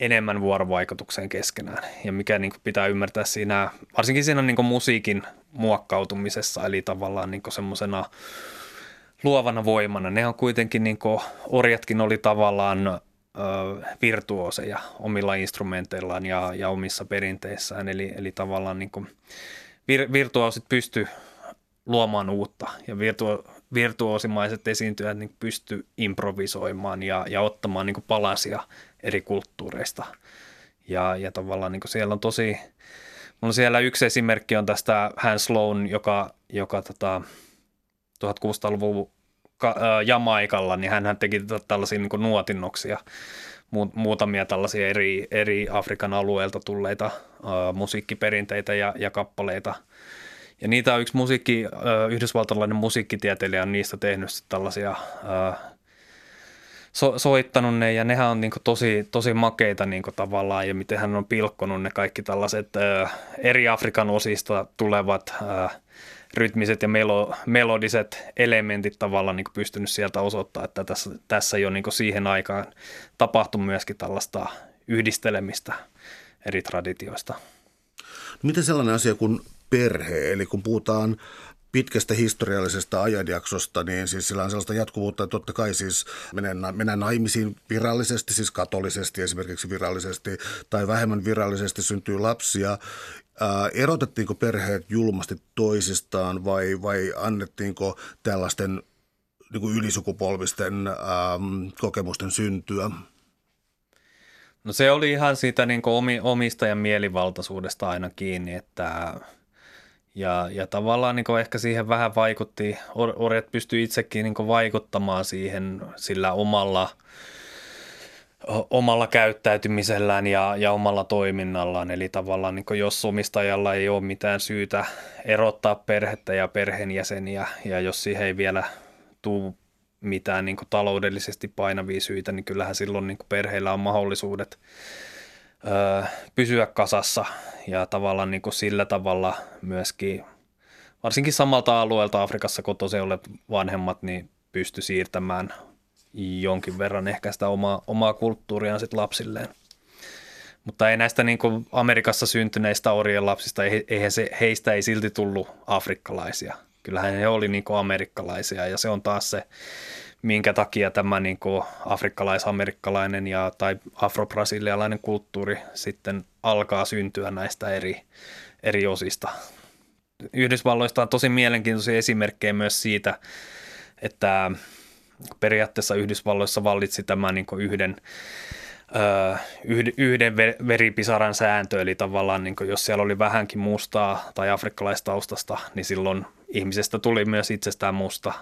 enemmän vuorovaikutukseen keskenään. Ja mikä niin kuin pitää ymmärtää siinä, varsinkin siinä niin kuin musiikin muokkautumisessa, eli tavallaan niin kuin semmoisena luovana voimana. Ne on kuitenkin, niin kuin orjatkin oli tavallaan virtuooseja omilla instrumenteillaan ja omissa perinteissään. Eli tavallaan niin kuin virtuoosit pysty luomaan uutta ja virtuoosimaiset esiintyjät niin pysty improvisoimaan ja ottamaan niin kuin palasia eri kulttuureista. Ja tavallaan niin kuin siellä on mulla siellä yksi esimerkki on tästä Hans Sloane, joka 1600-luvun Jamaikalla, niin hän teki tällaisia niin kuin nuotinnoksia, muutamia tällaisia eri Afrikan alueelta tulleita musiikkiperinteitä ja kappaleita. Ja niitä on yksi yhdysvaltalainen musiikkitieteilijä on niistä tehnyt tällaisia, soittanut ne, ja nehän on niin kuin tosi makeita niin kuin tavallaan, ja miten hän on pilkkonut ne kaikki tällaiset eri Afrikan osista tulevat rytmiset ja melodiset elementit tavallaan niin kuin pystynyt sieltä osoittaa, että tässä jo niin kuin siihen aikaan tapahtui myöskin tällaista yhdistelemistä eri traditioista. No, miten sellainen asia kuin perhe, eli kun puhutaan pitkästä historiallisesta ajanjaksosta, niin siis sillä on sellaista jatkuvuutta, että totta kai siis mennään naimisiin virallisesti, siis katolisesti esimerkiksi virallisesti tai vähemmän virallisesti syntyy lapsia. Erotettiinko perheet julmasti toisistaan vai annettiinko tällaisten niin kuin ylisukupolvisten kokemusten syntyä? No, se oli ihan siitä niin kuin omistajan mielivaltaisuudesta aina kiinni, että ja tavallaan niin kuin ehkä siihen vähän vaikutti, orjat pystyi itsekin niin kuin vaikuttamaan siihen sillä omalla käyttäytymisellään ja omalla toiminnallaan. Eli tavallaan niin kuin jos omistajalla ei ole mitään syytä erottaa perhettä ja perheenjäseniä, ja jos siihen ei vielä tule mitään niin kuin taloudellisesti painavia syitä, niin kyllähän silloin niin kuin perheillä on mahdollisuudet pysyä kasassa ja tavallaan niin kuin sillä tavalla myöskin, varsinkin samalta alueelta Afrikassa kotoisin olevat vanhemmat, niin pysty siirtämään jonkin verran ehkä sitä omaa kulttuuriaan sit lapsilleen. Mutta ei näistä niin kuin Amerikassa syntyneistä orjien lapsista, heistä ei silti tullut afrikkalaisia. Kyllähän he oli niin kuin amerikkalaisia, ja se on taas se, minkä takia tämä niin kuin afrikkalais-amerikkalainen tai afrobrasilialainen kulttuuri sitten alkaa syntyä näistä eri osista. Yhdysvalloista on tosi mielenkiintoisia esimerkkejä myös siitä, että periaatteessa Yhdysvalloissa vallitsi tämä niin kuin yhden veripisaran sääntö, eli tavallaan niin kuin jos siellä oli vähänkin mustaa tai afrikkalaistaustasta, niin silloin ihmisestä tuli myös itsestään musta.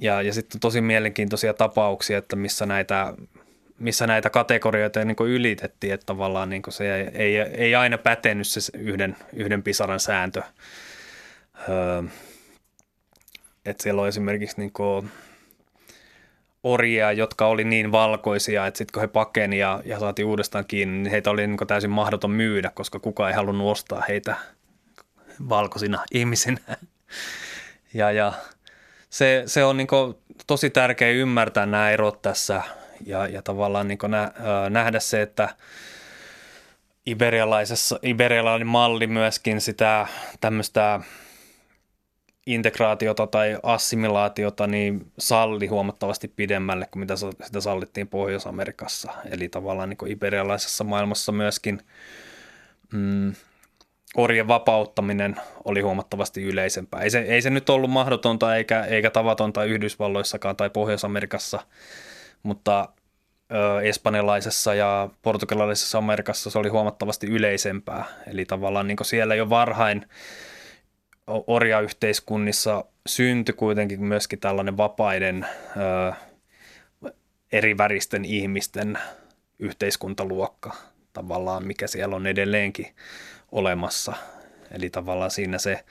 Ja sitten tosi mielenkiintoisia tapauksia, että missä näitä kategorioita niin kuin ylitettiin, että tavallaan niin kuin se ei aina pätenyt se yhden pisaran sääntö. Että siellä on esimerkiksi niin kuin orjia, jotka oli niin valkoisia, että sitten kun he pakeni ja saatiin uudestaan kiinni, niin heitä oli niin kuin täysin mahdoton myydä, koska kukaan ei halunnut ostaa heitä valkoisina ihmisinä. Ja se on niin kuin tosi tärkeää ymmärtää nämä erot tässä ja tavallaan niin kuin nähdä se, että iberialainen malli myöskin sitä tämmöistä integraatiota tai assimilaatiota niin salli huomattavasti pidemmälle kuin mitä sitä sallittiin Pohjois-Amerikassa. Eli tavallaan niin kuin iberialaisessa maailmassa myöskin orjen vapauttaminen oli huomattavasti yleisempää. Ei se nyt ollut mahdotonta eikä tavatonta Yhdysvalloissakaan tai Pohjois-Amerikassa, mutta espanjalaisessa ja portugalaisessa Amerikassa se oli huomattavasti yleisempää. Eli tavallaan niin kuin siellä jo varhain orjayhteiskunnissa syntyi kuitenkin myöskin tällainen vapaiden eri väristen ihmisten yhteiskuntaluokka tavallaan, mikä siellä on edelleenkin olemassa. Eli tavallaan siinä se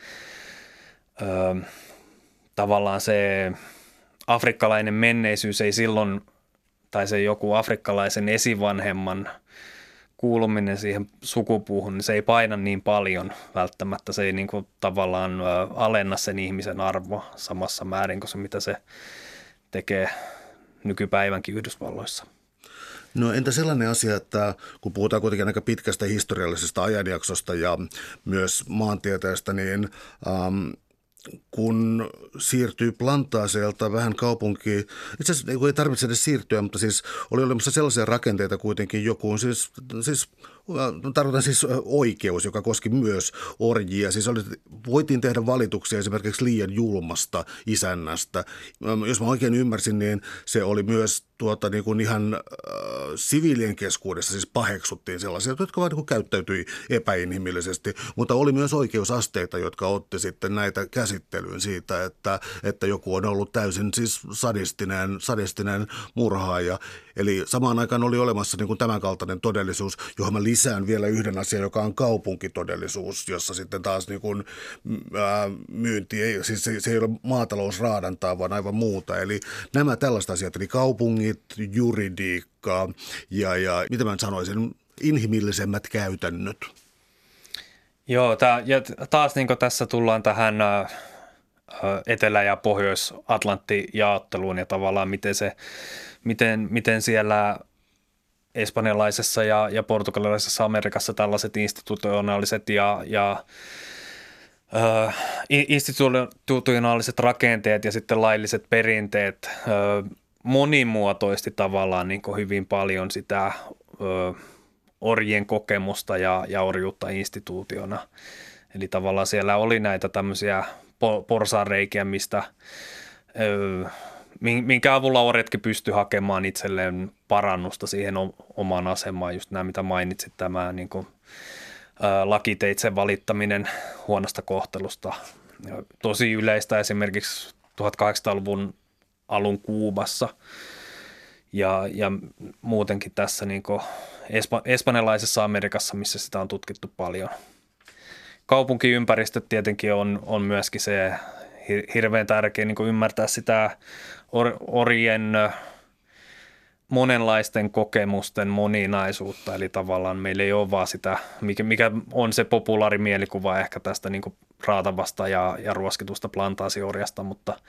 afrikkalainen menneisyys ei silloin, tai se joku afrikkalaisen esivanhemman kuuluminen siihen sukupuuhun, niin se ei paina niin paljon välttämättä. Se ei niin kuin tavallaan alenna sen ihmisen arvoa samassa määrin kuin se, mitä se tekee nykypäivänkin Yhdysvalloissa. No entä sellainen asia, että kun puhutaan kuitenkin aika pitkästä historiallisesta ajanjaksosta ja myös maantieteestä, niin kun siirtyy plantaaseilta vähän kaupunkiin, itse asiassa ei tarvitse edes siirtyä, mutta siis oli olemassa sellaisia rakenteita kuitenkin jokuun, siis tarkoitan siis oikeus, joka koski myös orjia. Siis voitiin tehdä valituksia esimerkiksi liian julmasta isännästä. Jos mä oikein ymmärsin, niin se oli myös niin kuin ihan siviilien keskuudessa, siis paheksuttiin sellaisia, jotka vaan niin kuin käyttäytyi epäinhimillisesti. Mutta oli myös oikeusasteita, jotka otti sitten näitä käsittelyyn siitä, että joku on ollut täysin siis sadistinen murhaaja. Eli samaan aikaan oli olemassa niin kuin tämänkaltainen todellisuus, johon mä lisään vielä yhden asian, joka on kaupunkitodellisuus, jossa sitten taas niin kuin, myynti, ei, siis se ei ole maatalousraadantaa, vaan aivan muuta. Eli nämä tällaiset asiat, eli kaupungit, juridiikka ja mitä mä sanoisin, inhimillisemmät käytännöt. Joo, ja taas niin kuin tässä tullaan tähän Etelä- ja Pohjois-Atlantti jaotteluun ja tavallaan miten siellä espanjalaisessa ja portugalilaisessa Amerikassa tällaiset institutionaaliset ja institutionaaliset rakenteet ja sitten lailliset perinteet monimuotoisti tavallaan niin kuin hyvin paljon sitä orjien kokemusta ja orjuutta instituutiona. Eli tavallaan siellä oli näitä tämmöisiä porsaanreikiä, minkä avulla orjatkin pysty hakemaan itselleen parannusta siihen omaan asemaan, just nämä mitä mainitsit, tämä niin kuin, lakiteitse valittaminen huonosta kohtelusta. Tosi yleistä esimerkiksi 1800-luvun alun Kuubassa ja muutenkin tässä niin kuin espanjalaisessa Amerikassa, missä sitä on tutkittu paljon. Kaupunkiympäristö tietenkin on myöskin se hirveän tärkeä niin kuin ymmärtää sitä orjen monenlaisten kokemusten moninaisuutta. Eli tavallaan meillä ei ole vaan sitä, mikä on se populaari mielikuva ehkä tästä niin kuin raatavasta ja ruoskitusta plantaasiorjasta, mutta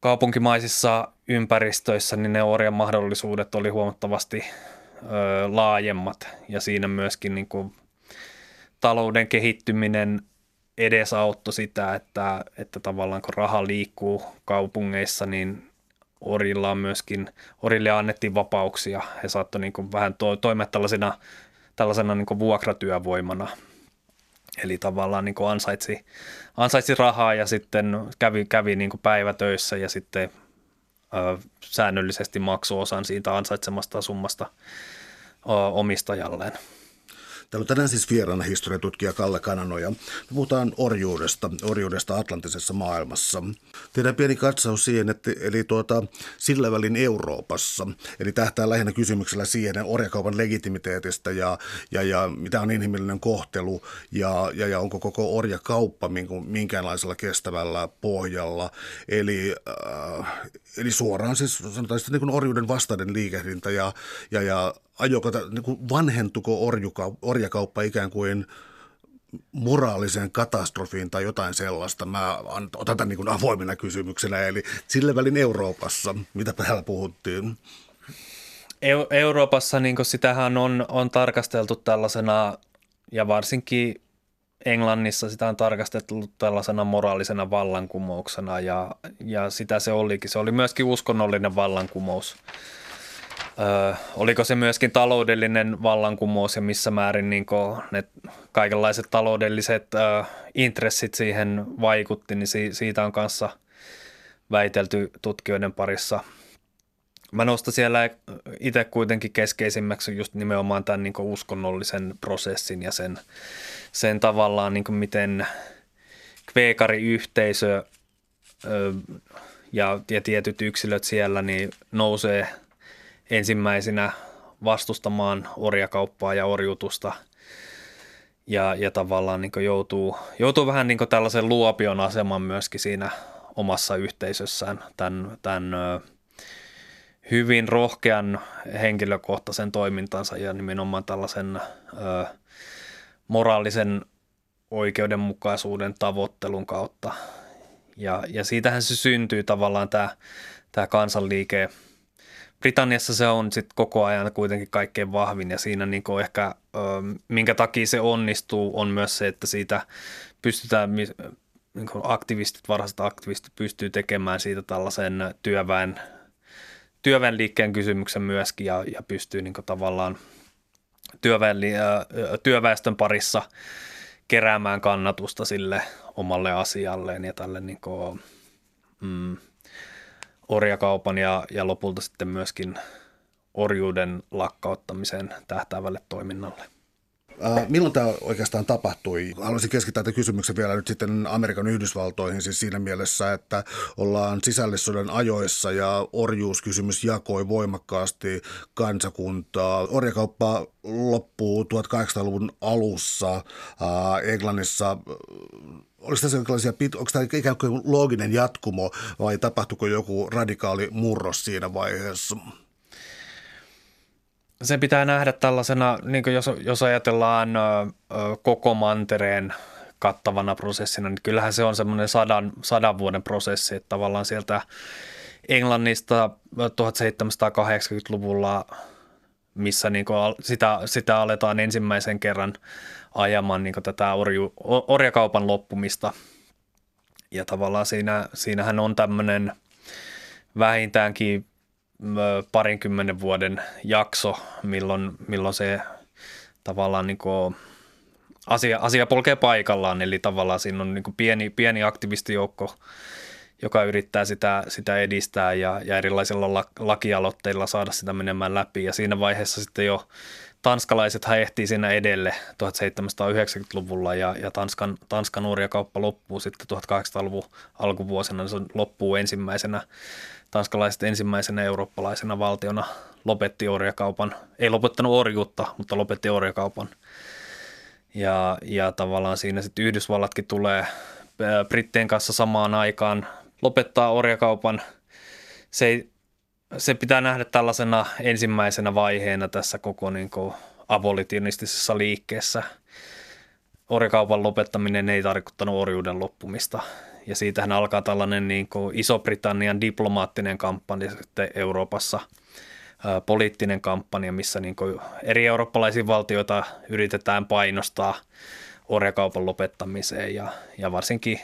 kaupunkimaisissa ympäristöissä niin ne orjan mahdollisuudet oli huomattavasti laajemmat ja siinä myöskin niin kuin talouden kehittyminen edesauttoi sitä, että tavallaan kun raha liikkuu kaupungeissa, niin orjille annettiin vapauksia. He saattoi niin kuin vähän toimia tällaisena niin kuin vuokratyövoimana. Eli tavallaan niin kuin ansaitsi rahaa ja sitten kävi niin kuin päivätöissä ja sitten säännöllisesti maksoi osan siitä ansaitsemasta summasta omistajalleen. Täällä on tänään siis vieraana historiatutkija Kalle Kananoja. Me puhutaan orjuudesta atlantisessa maailmassa. Tehdään pieni katsaus siihen, eli sillä välin Euroopassa. Eli tähtää lähinnä kysymyksellä siihen orjakaupan legitimiteetistä ja mitä on inhimillinen kohtelu ja onko koko orjakauppa minkäänlaisella kestävällä pohjalla. Eli suoraan siis sanotaan sitten niin kuin orjuuden vastainen liikehdintä ja vanhentuko orjakauppa ikään kuin moraaliseen katastrofiin tai jotain sellaista? Mä otan tämän niin kuin avoimena kysymyksenä, eli sillä välin Euroopassa, mitä täällä puhuttiin. Euroopassa niin sitähän on tarkasteltu tällaisena, ja varsinkin Englannissa sitä on tarkasteltu tällaisena moraalisena vallankumouksena, ja sitä se olikin. Se oli myöskin uskonnollinen vallankumous. Oliko se myöskin taloudellinen vallankumous ja missä määrin niin ne kaikenlaiset taloudelliset intressit siihen vaikutti, niin siitä on kanssa väitelty tutkijoiden parissa. Mä nostan siellä itse kuitenkin keskeisimmäksi just nimenomaan tämän niin uskonnollisen prosessin ja sen tavallaan niin miten kveekariyhteisö ja tietyt yksilöt siellä niin nousee ensimmäisenä vastustamaan orjakauppaa ja orjutusta ja tavallaan niin joutuu vähän niin tällaisen luopion aseman myöskin siinä omassa yhteisössään tämän hyvin rohkean henkilökohtaisen toimintansa ja nimenomaan tällaisen moraalisen oikeudenmukaisuuden tavoittelun kautta. Ja siitähän se syntyy tavallaan tämä kansanliike. Britanniassa se on sitten koko ajan kuitenkin kaikkein vahvin ja siinä niinku ehkä minkä takia se onnistuu on myös se, että siitä pystytään niinku varhaiset aktivistit pystyy tekemään siitä tällaisen työväenliikkeen kysymyksen myöskin ja pystyy niinku tavallaan työväestön parissa keräämään kannatusta sille omalle asialleen ja tälle niinku orjakaupan ja lopulta sitten myöskin orjuuden lakkauttamiseen tähtäävälle toiminnalle. Milloin tämä oikeastaan tapahtui? Haluaisin keskittää tämän kysymyksen vielä nyt sitten Amerikan Yhdysvaltoihin, siis siinä mielessä, että ollaan sisällissodan ajoissa ja orjuuskysymys jakoi voimakkaasti kansakuntaa. Orjakauppa loppuu 1800-luvun alussa Englannissa. Onko tämä ikään kuin looginen jatkumo vai tapahtuiko joku radikaali murros siinä vaiheessa? Se pitää nähdä tällaisena, niin kuin jos ajatellaan koko mantereen kattavana prosessina, niin kyllähän se on semmoinen 100 vuoden prosessi, että tavallaan sieltä Englannista 1780-luvulla, missä niin kuin sitä aletaan ensimmäisen kerran ajamaan niin kuin tätä orjakaupan loppumista. Ja tavallaan siinähän on tämmöinen vähintäänkin parinkymmenen vuoden jakso, milloin se tavallaan niin kuin asia polkee paikallaan. Eli tavallaan siinä on niin kuin pieni aktivistijoukko, joka yrittää sitä edistää ja erilaisilla lakialoitteilla saada sitä menemään läpi. Ja siinä vaiheessa sitten jo tanskalaisethan ehtii siinä edelle 1790-luvulla ja Tanskan orjakauppa loppuu sitten 1800-luvun alkuvuosina. Se loppuu ensimmäisenä. Tanskalaiset ensimmäisenä eurooppalaisena valtiona lopetti orjakaupan. Ei lopettanut orjuutta, mutta lopetti orjakaupan. Ja tavallaan siinä sitten Yhdysvallatkin tulee brittien kanssa samaan aikaan lopettaa orjakaupan. Se pitää nähdä tällaisena ensimmäisenä vaiheena tässä koko niin kuin abolitionistisessa liikkeessä. Orjakaupan lopettaminen ei tarkoittanut orjuuden loppumista. Ja siitähän alkaa tällainen niin kuin Iso-Britannian diplomaattinen kampanja sitten Euroopassa, poliittinen kampanja, missä niin kuin eri eurooppalaisia valtioita yritetään painostaa orjakaupan lopettamiseen ja varsinkin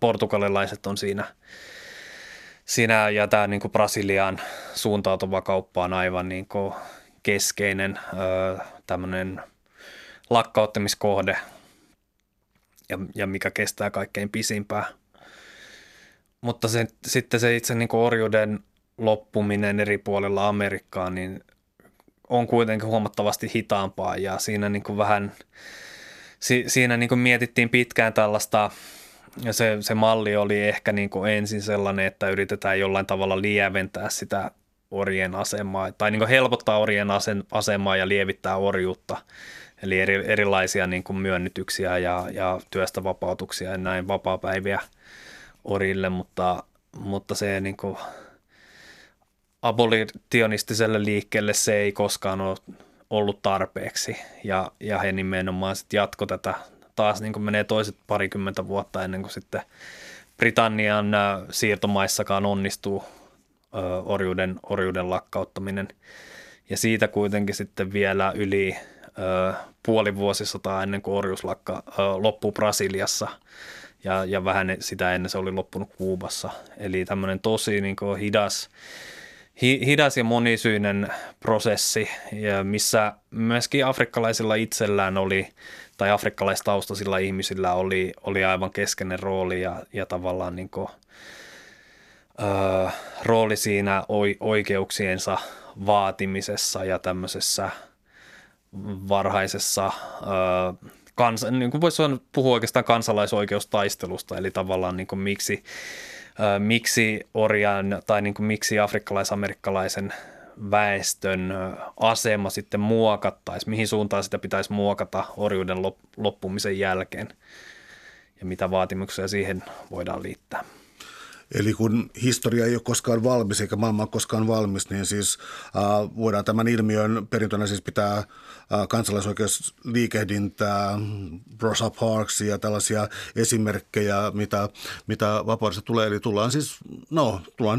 portugalilaiset on siinä ja tämä niin kuin Brasiliaan suuntautuva kauppa on aivan niin kuin keskeinen tämmöinen lakkauttamiskohde ja mikä kestää kaikkein pisimpään. Mutta sitten se itse niin kuin orjuuden loppuminen eri puolilla Amerikkaa niin on kuitenkin huomattavasti hitaampaa ja siinä niin kuin vähän siinä niin kuin mietittiin pitkään tällaista, ja se malli oli ehkä niin kuin ensin sellainen, että yritetään jollain tavalla lieventää sitä orjien asemaa, tai niin kuin helpottaa orjien asemaa ja lievittää orjuutta, eli erilaisia niin kuin myönnytyksiä ja työstä vapautuksia ja näin vapaapäiviä orjille, mutta se niin kuin abolitionistiselle liikkeelle se ei koskaan ole ollut tarpeeksi ja he nimenomaan sitten jatkoi tätä taas niin kuin menee toiset parikymmentä vuotta ennen kuin sitten Britannian siirtomaissakaan onnistuu orjuuden lakkauttaminen ja siitä kuitenkin sitten vielä yli puoli vuosisataa ennen kuin orjuus loppuu Brasiliassa ja vähän sitä ennen se oli loppunut Kuubassa. Eli tämmöinen tosi niin kuin hidas ja monisyinen prosessi, missä myöskin afrikkalaisilla itsellään oli, tai afrikkalaistaustaisilla ihmisillä oli aivan keskeinen rooli ja tavallaan niin kuin, rooli siinä oikeuksiensa vaatimisessa ja tämmöisessä varhaisessa, niin kuin voisi puhua oikeastaan kansalaisoikeustaistelusta, eli tavallaan niin kuin miksi orjan tai niin kuin miksi afrikkalais-amerikkalaisen väestön asema sitten muokattaisiin, mihin suuntaan sitä pitäisi muokata orjuuden loppumisen jälkeen ja mitä vaatimuksia siihen voidaan liittää. Eli kun historia ei ole koskaan valmis eikä maailma ole koskaan valmis, niin siis voidaan tämän ilmiön perintönä siis pitää kansalaisoikeusliikehdintää, Rosa Parksia ja tällaisia esimerkkejä, mitä vapaudessa tulee. Eli tullaan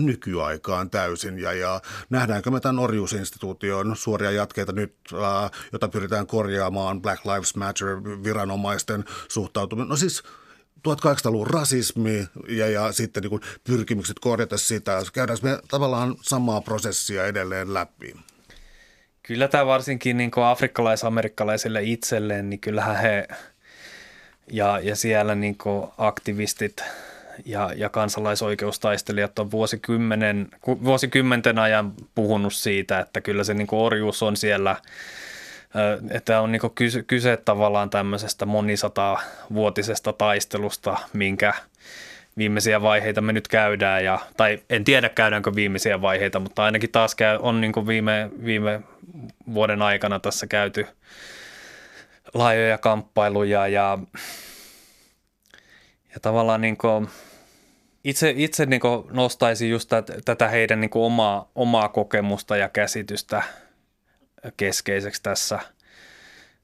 nykyaikaan täysin ja nähdäänkö me tämän orjuusinstituution suoria jatkeita nyt, jota pyritään korjaamaan Black Lives Matter viranomaisten suhtautuminen. No siis 1800-luvun rasismi ja sitten niin kuin pyrkimykset korjata sitä. Käydään me tavallaan samaa prosessia edelleen läpi. Kyllä tämä varsinkin niin kuin afrikkalais-amerikkalaisille itselleen, niin kyllähän he ja siellä niin kuin aktivistit ja kansalaisoikeustaistelijat on vuosikymmenten ajan puhunut siitä, että kyllä se niin kuin orjuus on siellä. Että on niin kuin kyse tavallaan tämmöisestä monisatavuotisesta taistelusta, minkä viimeisiä vaiheita me nyt käydään. Tai en tiedä, käydäänkö viimeisiä vaiheita, mutta ainakin taas on niin kuin viime vuoden aikana tässä käyty laajoja kamppailuja. Ja tavallaan niin kuin itse niin kuin nostaisin just tätä heidän niin kuin omaa kokemusta ja käsitystä keskeiseksi tässä.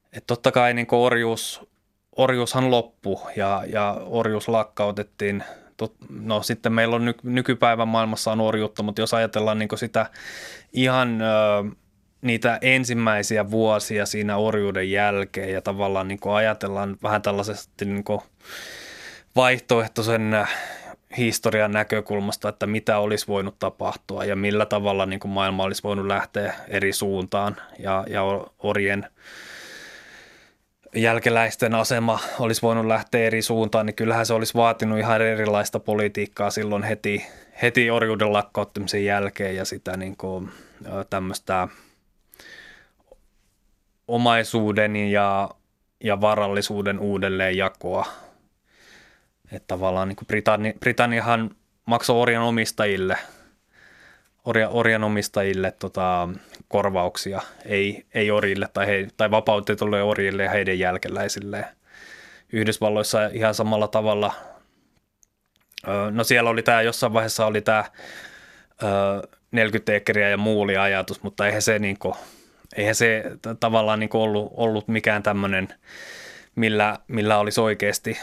Että totta kai niin kuin orjuushan loppui ja orjuus lakkautettiin. No sitten meillä on nykypäivän maailmassa on orjuutta, mutta jos ajatellaan niin kuin sitä ihan niitä ensimmäisiä vuosia siinä orjuuden jälkeen ja tavallaan niin kuin ajatellaan vähän tällaisesti niin kuin vaihtoehtoisen historian näkökulmasta, että mitä olisi voinut tapahtua ja millä tavalla niin kuin maailma olisi voinut lähteä eri suuntaan ja orjien jälkeläisten asema olisi voinut lähteä eri suuntaan, niin kyllähän se olisi vaatinut ihan erilaista politiikkaa silloin heti orjuuden lakkauttamisen jälkeen ja sitä niin kuin tämmöistä omaisuuden ja varallisuuden uudelleenjakoa. Että tavallaan niin Britanniahan maksoi orjanomistajille korvauksia, ei orjille tai vapautetulle orjille ja heidän jälkeläisilleen. Yhdysvalloissa ihan samalla tavalla, no siellä oli jossain vaiheessa 40 acreä ja muuli ajatus, mutta eihän se tavallaan niin ollut mikään tämmöinen, millä olisi oikeasti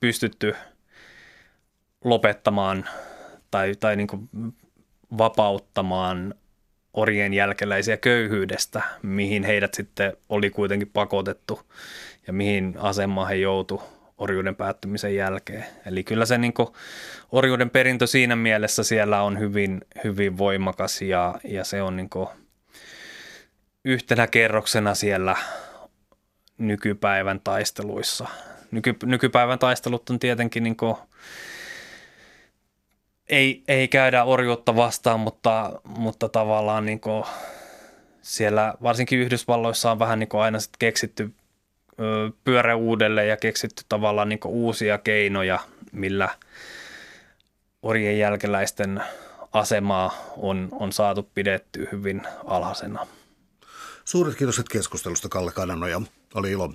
pystytty lopettamaan tai niin kuin vapauttamaan orjien jälkeläisiä köyhyydestä, mihin heidät sitten oli kuitenkin pakotettu ja mihin asemaan he joutui orjuuden päättymisen jälkeen. Eli kyllä se niin kuin orjuuden perintö siinä mielessä siellä on hyvin, hyvin voimakas ja se on niin kuin yhtenä kerroksena siellä nykypäivän taisteluissa. Nykypäivän taistelut on tietenkin niin kuin, ei käydä orjuutta vastaan, mutta tavallaan niin kuin siellä varsinkin Yhdysvalloissa on vähän niin kuin aina sitten keksitty pyörä uudelleen ja keksitty tavallaan niin kuin uusia keinoja, millä orjien jälkeläisten asemaa on saatu pidettyä hyvin alhaisena. Suuret kiitokset keskustelusta, Kalle Kananoja. Oli ilo.